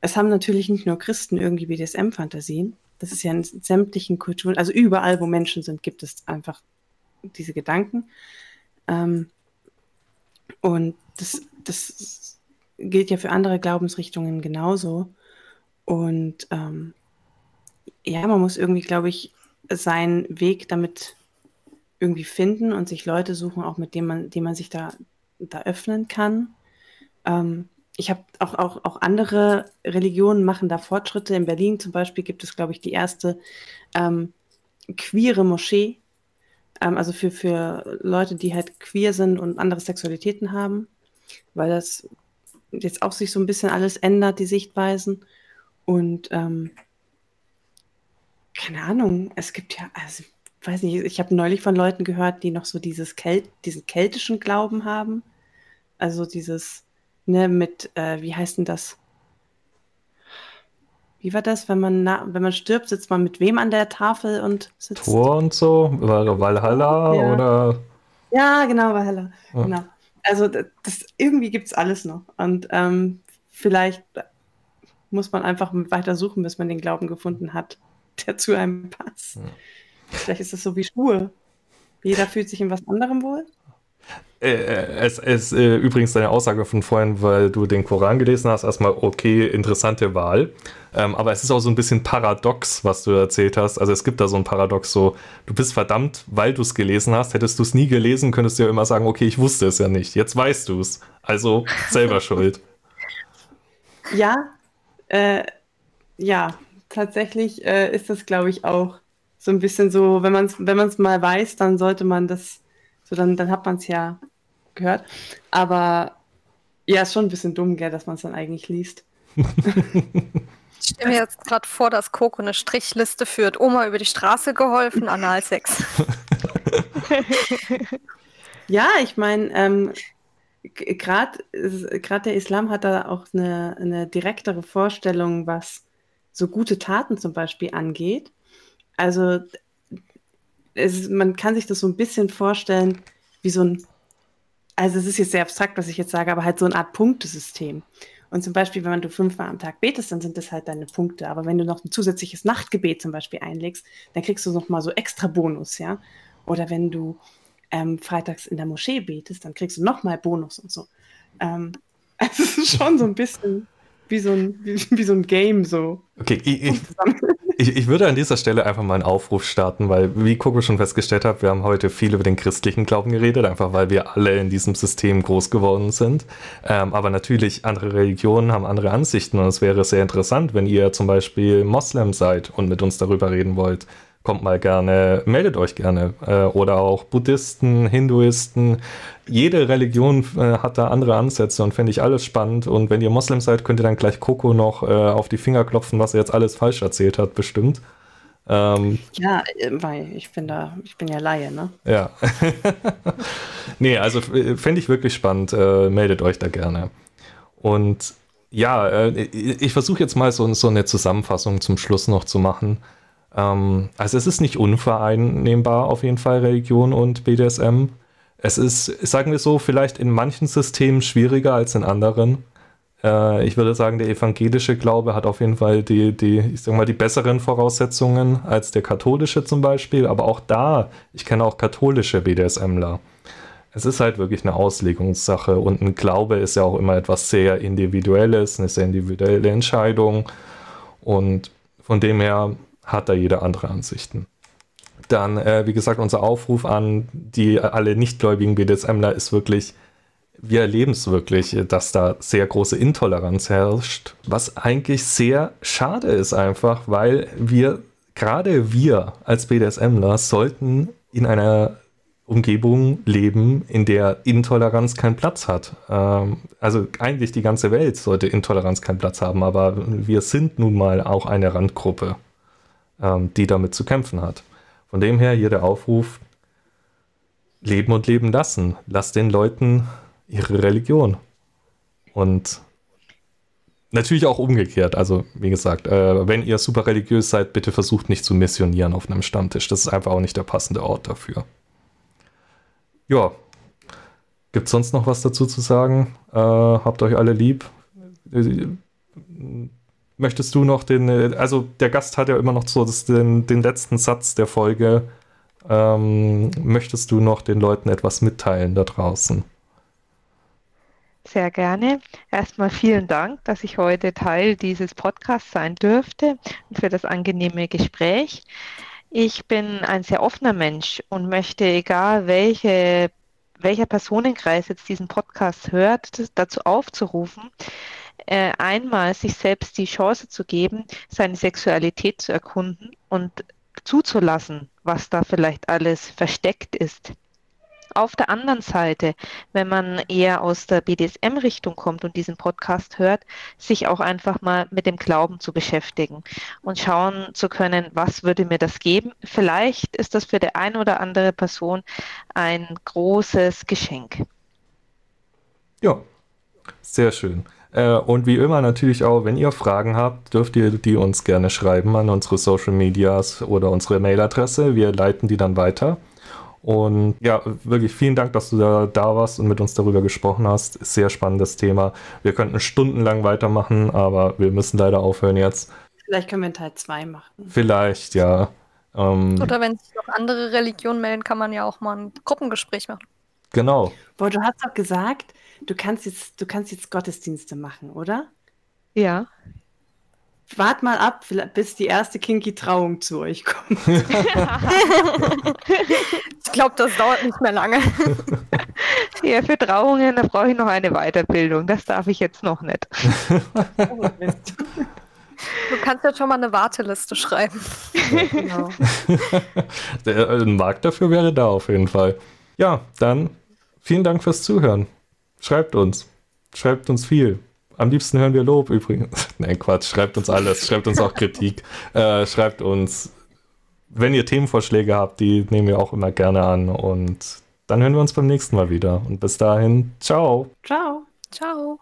es haben natürlich nicht nur Christen irgendwie B D S M-Fantasien. Das ist ja in sämtlichen Kulturen, also überall, wo Menschen sind, gibt es einfach diese Gedanken. Ähm, und das, das gilt ja für andere Glaubensrichtungen genauso. Und ähm, ja, man muss irgendwie, glaube ich, seinen Weg damit irgendwie finden und sich Leute suchen, auch mit denen man, denen man sich da, da öffnen kann. Ähm, ich habe auch, auch, auch andere Religionen machen da Fortschritte. In Berlin zum Beispiel gibt es, glaube ich, die erste ähm, queere Moschee, ähm, also für, für Leute, die halt queer sind und andere Sexualitäten haben, weil das jetzt auch sich so ein bisschen alles ändert, die Sichtweisen. Und ähm, keine Ahnung, es gibt ja, also weiß nicht, ich habe neulich von Leuten gehört, die noch so dieses Kel- diesen keltischen Glauben haben, also dieses, ne, mit, äh, wie heißt denn das? Wie war das, wenn man na- wenn man stirbt, sitzt man mit wem an der Tafel und sitzt? Tor und so, Walhalla ja. Oder? Ja, genau, Walhalla, ja. Genau. Also das, irgendwie gibt es alles noch und ähm, vielleicht muss man einfach weiter suchen, bis man den Glauben gefunden hat, der zu einem passt. Ja. Vielleicht ist das so wie Schuhe. Jeder fühlt sich in was anderem wohl. Äh, es ist äh, übrigens deine Aussage von vorhin, weil du den Koran gelesen hast, erstmal okay, interessante Wahl. Ähm, aber es ist auch so ein bisschen paradox, was du erzählt hast. Also es gibt da so ein Paradox, so du bist verdammt, weil du es gelesen hast. Hättest du es nie gelesen, könntest du ja immer sagen, okay, ich wusste es ja nicht. Jetzt weißt du es. Also selber schuld. Ja, äh, ja, tatsächlich äh, ist das, glaube ich, auch so ein bisschen so, wenn man es wenn man es mal weiß, dann sollte man das, so dann, dann hat man es ja gehört. Aber ja, ist schon ein bisschen dumm, gell, dass man es dann eigentlich liest. Ich stelle mir jetzt gerade vor, dass Coco eine Strichliste führt. Oma über die Straße geholfen, Analsex. Ja, ich meine, ähm, gerade der Islam hat da auch eine, eine direktere Vorstellung, was so gute Taten zum Beispiel angeht. Also es, man kann sich das so ein bisschen vorstellen, wie so ein, also es ist jetzt sehr abstrakt, was ich jetzt sage, aber halt so eine Art Punktesystem. Und zum Beispiel, wenn du fünfmal am Tag betest, dann sind das halt deine Punkte. Aber wenn du noch ein zusätzliches Nachtgebet zum Beispiel einlegst, dann kriegst du nochmal so extra Bonus, ja. Oder wenn du ähm, freitags in der Moschee betest, dann kriegst du nochmal Bonus und so. Ähm, also es ist schon so ein bisschen wie so ein, wie, wie so ein Game so. Okay, ich, ich, ich, ich würde an dieser Stelle einfach mal einen Aufruf starten, weil, wie Coco schon festgestellt hat, wir haben heute viel über den christlichen Glauben geredet, einfach weil wir alle in diesem System groß geworden sind. Ähm, aber natürlich, andere Religionen haben andere Ansichten und es wäre sehr interessant, wenn ihr zum Beispiel Moslem seid und mit uns darüber reden wollt. Kommt mal gerne, meldet euch gerne. Äh, oder auch Buddhisten, Hinduisten. Jede Religion äh, hat da andere Ansätze und fände ich alles spannend. Und wenn ihr Moslem seid, könnt ihr dann gleich Coco noch äh, auf die Finger klopfen, was er jetzt alles falsch erzählt hat, bestimmt. Ähm, ja, weil ich bin da, ich bin ja Laie, ne? Ja. Nee, also fände ich wirklich spannend. Äh, meldet euch da gerne. Und ja, äh, ich versuche jetzt mal so, so eine Zusammenfassung zum Schluss noch zu machen. Also es ist nicht unvereinnehmbar auf jeden Fall, Religion und B D S M. Es ist, sagen wir so, vielleicht in manchen Systemen schwieriger als in anderen. Äh, ich würde sagen, der evangelische Glaube hat auf jeden Fall die, die, ich sag mal, die besseren Voraussetzungen als der katholische zum Beispiel. Aber auch da, ich kenne auch katholische BDSMler. Es ist halt wirklich eine Auslegungssache und ein Glaube ist ja auch immer etwas sehr Individuelles, eine sehr individuelle Entscheidung und von dem her hat da jeder andere Ansichten. Dann, äh, wie gesagt, unser Aufruf an die alle nichtgläubigen BDSMler ist wirklich, wir erleben es wirklich, dass da sehr große Intoleranz herrscht, was eigentlich sehr schade ist einfach, weil wir, gerade wir als BDSMler, sollten in einer Umgebung leben, in der Intoleranz keinen Platz hat. Ähm, also eigentlich die ganze Welt sollte Intoleranz keinen Platz haben, aber wir sind nun mal auch eine Randgruppe, die damit zu kämpfen hat. Von dem her hier der Aufruf, leben und leben lassen. Lass den Leuten ihre Religion. Und Natürlich auch umgekehrt. Also, wie gesagt, äh, wenn ihr super religiös seid, bitte versucht nicht zu missionieren auf einem Stammtisch. Das ist einfach auch nicht der passende Ort dafür. Ja. Gibt's sonst noch was dazu zu sagen? Äh, habt euch alle lieb. Möchtest du noch den, also der Gast hat ja immer noch so das, den, den letzten Satz der Folge. Ähm, möchtest du noch den Leuten etwas mitteilen da draußen? Sehr gerne. Erstmal vielen Dank, dass ich heute Teil dieses Podcasts sein durfte und für das angenehme Gespräch. Ich bin ein sehr offener Mensch und möchte, egal welche, welcher Personenkreis jetzt diesen Podcast hört, dazu aufzurufen, äh, einmal sich selbst die Chance zu geben, seine Sexualität zu erkunden und zuzulassen, was da vielleicht alles versteckt ist. Auf der anderen Seite, wenn man eher aus der B D S M-Richtung kommt und diesen Podcast hört, sich auch einfach mal mit dem Glauben zu beschäftigen und schauen zu können, was würde mir das geben. Vielleicht ist das für die eine oder andere Person ein großes Geschenk. Ja, sehr schön. Und wie immer natürlich auch, wenn ihr Fragen habt, dürft ihr die uns gerne schreiben an unsere Social Medias oder unsere Mailadresse. Wir leiten die dann weiter. Und ja, wirklich vielen Dank, dass du da, da warst und mit uns darüber gesprochen hast. Sehr spannendes Thema. Wir könnten stundenlang weitermachen, aber wir müssen leider aufhören jetzt. Vielleicht können wir einen Teil zwei machen. Vielleicht, ja. Ähm, Oder wenn sich noch andere Religionen melden, kann man ja auch mal ein Gruppengespräch machen. Genau. Boah, du hast doch gesagt, du kannst jetzt, du kannst jetzt Gottesdienste machen, oder? Ja. Wart mal ab, bis die erste Kinky-Trauung zu euch kommt. Ich glaube, das dauert nicht mehr lange. Ja, für Trauungen, da brauche ich noch eine Weiterbildung. Das darf ich jetzt noch nicht. Oh, Mist. Du kannst jetzt schon mal eine Warteliste schreiben. Genau. Der, ein Markt dafür wäre da auf jeden Fall. Ja, dann vielen Dank fürs Zuhören. Schreibt uns. Schreibt uns viel. Am liebsten hören wir Lob übrigens. Nein, Quatsch, schreibt uns alles. Schreibt uns auch Kritik. Äh, schreibt uns, wenn ihr Themenvorschläge habt, die nehmen wir auch immer gerne an. Und dann hören wir uns beim nächsten Mal wieder. Und bis dahin, ciao. Ciao. Ciao.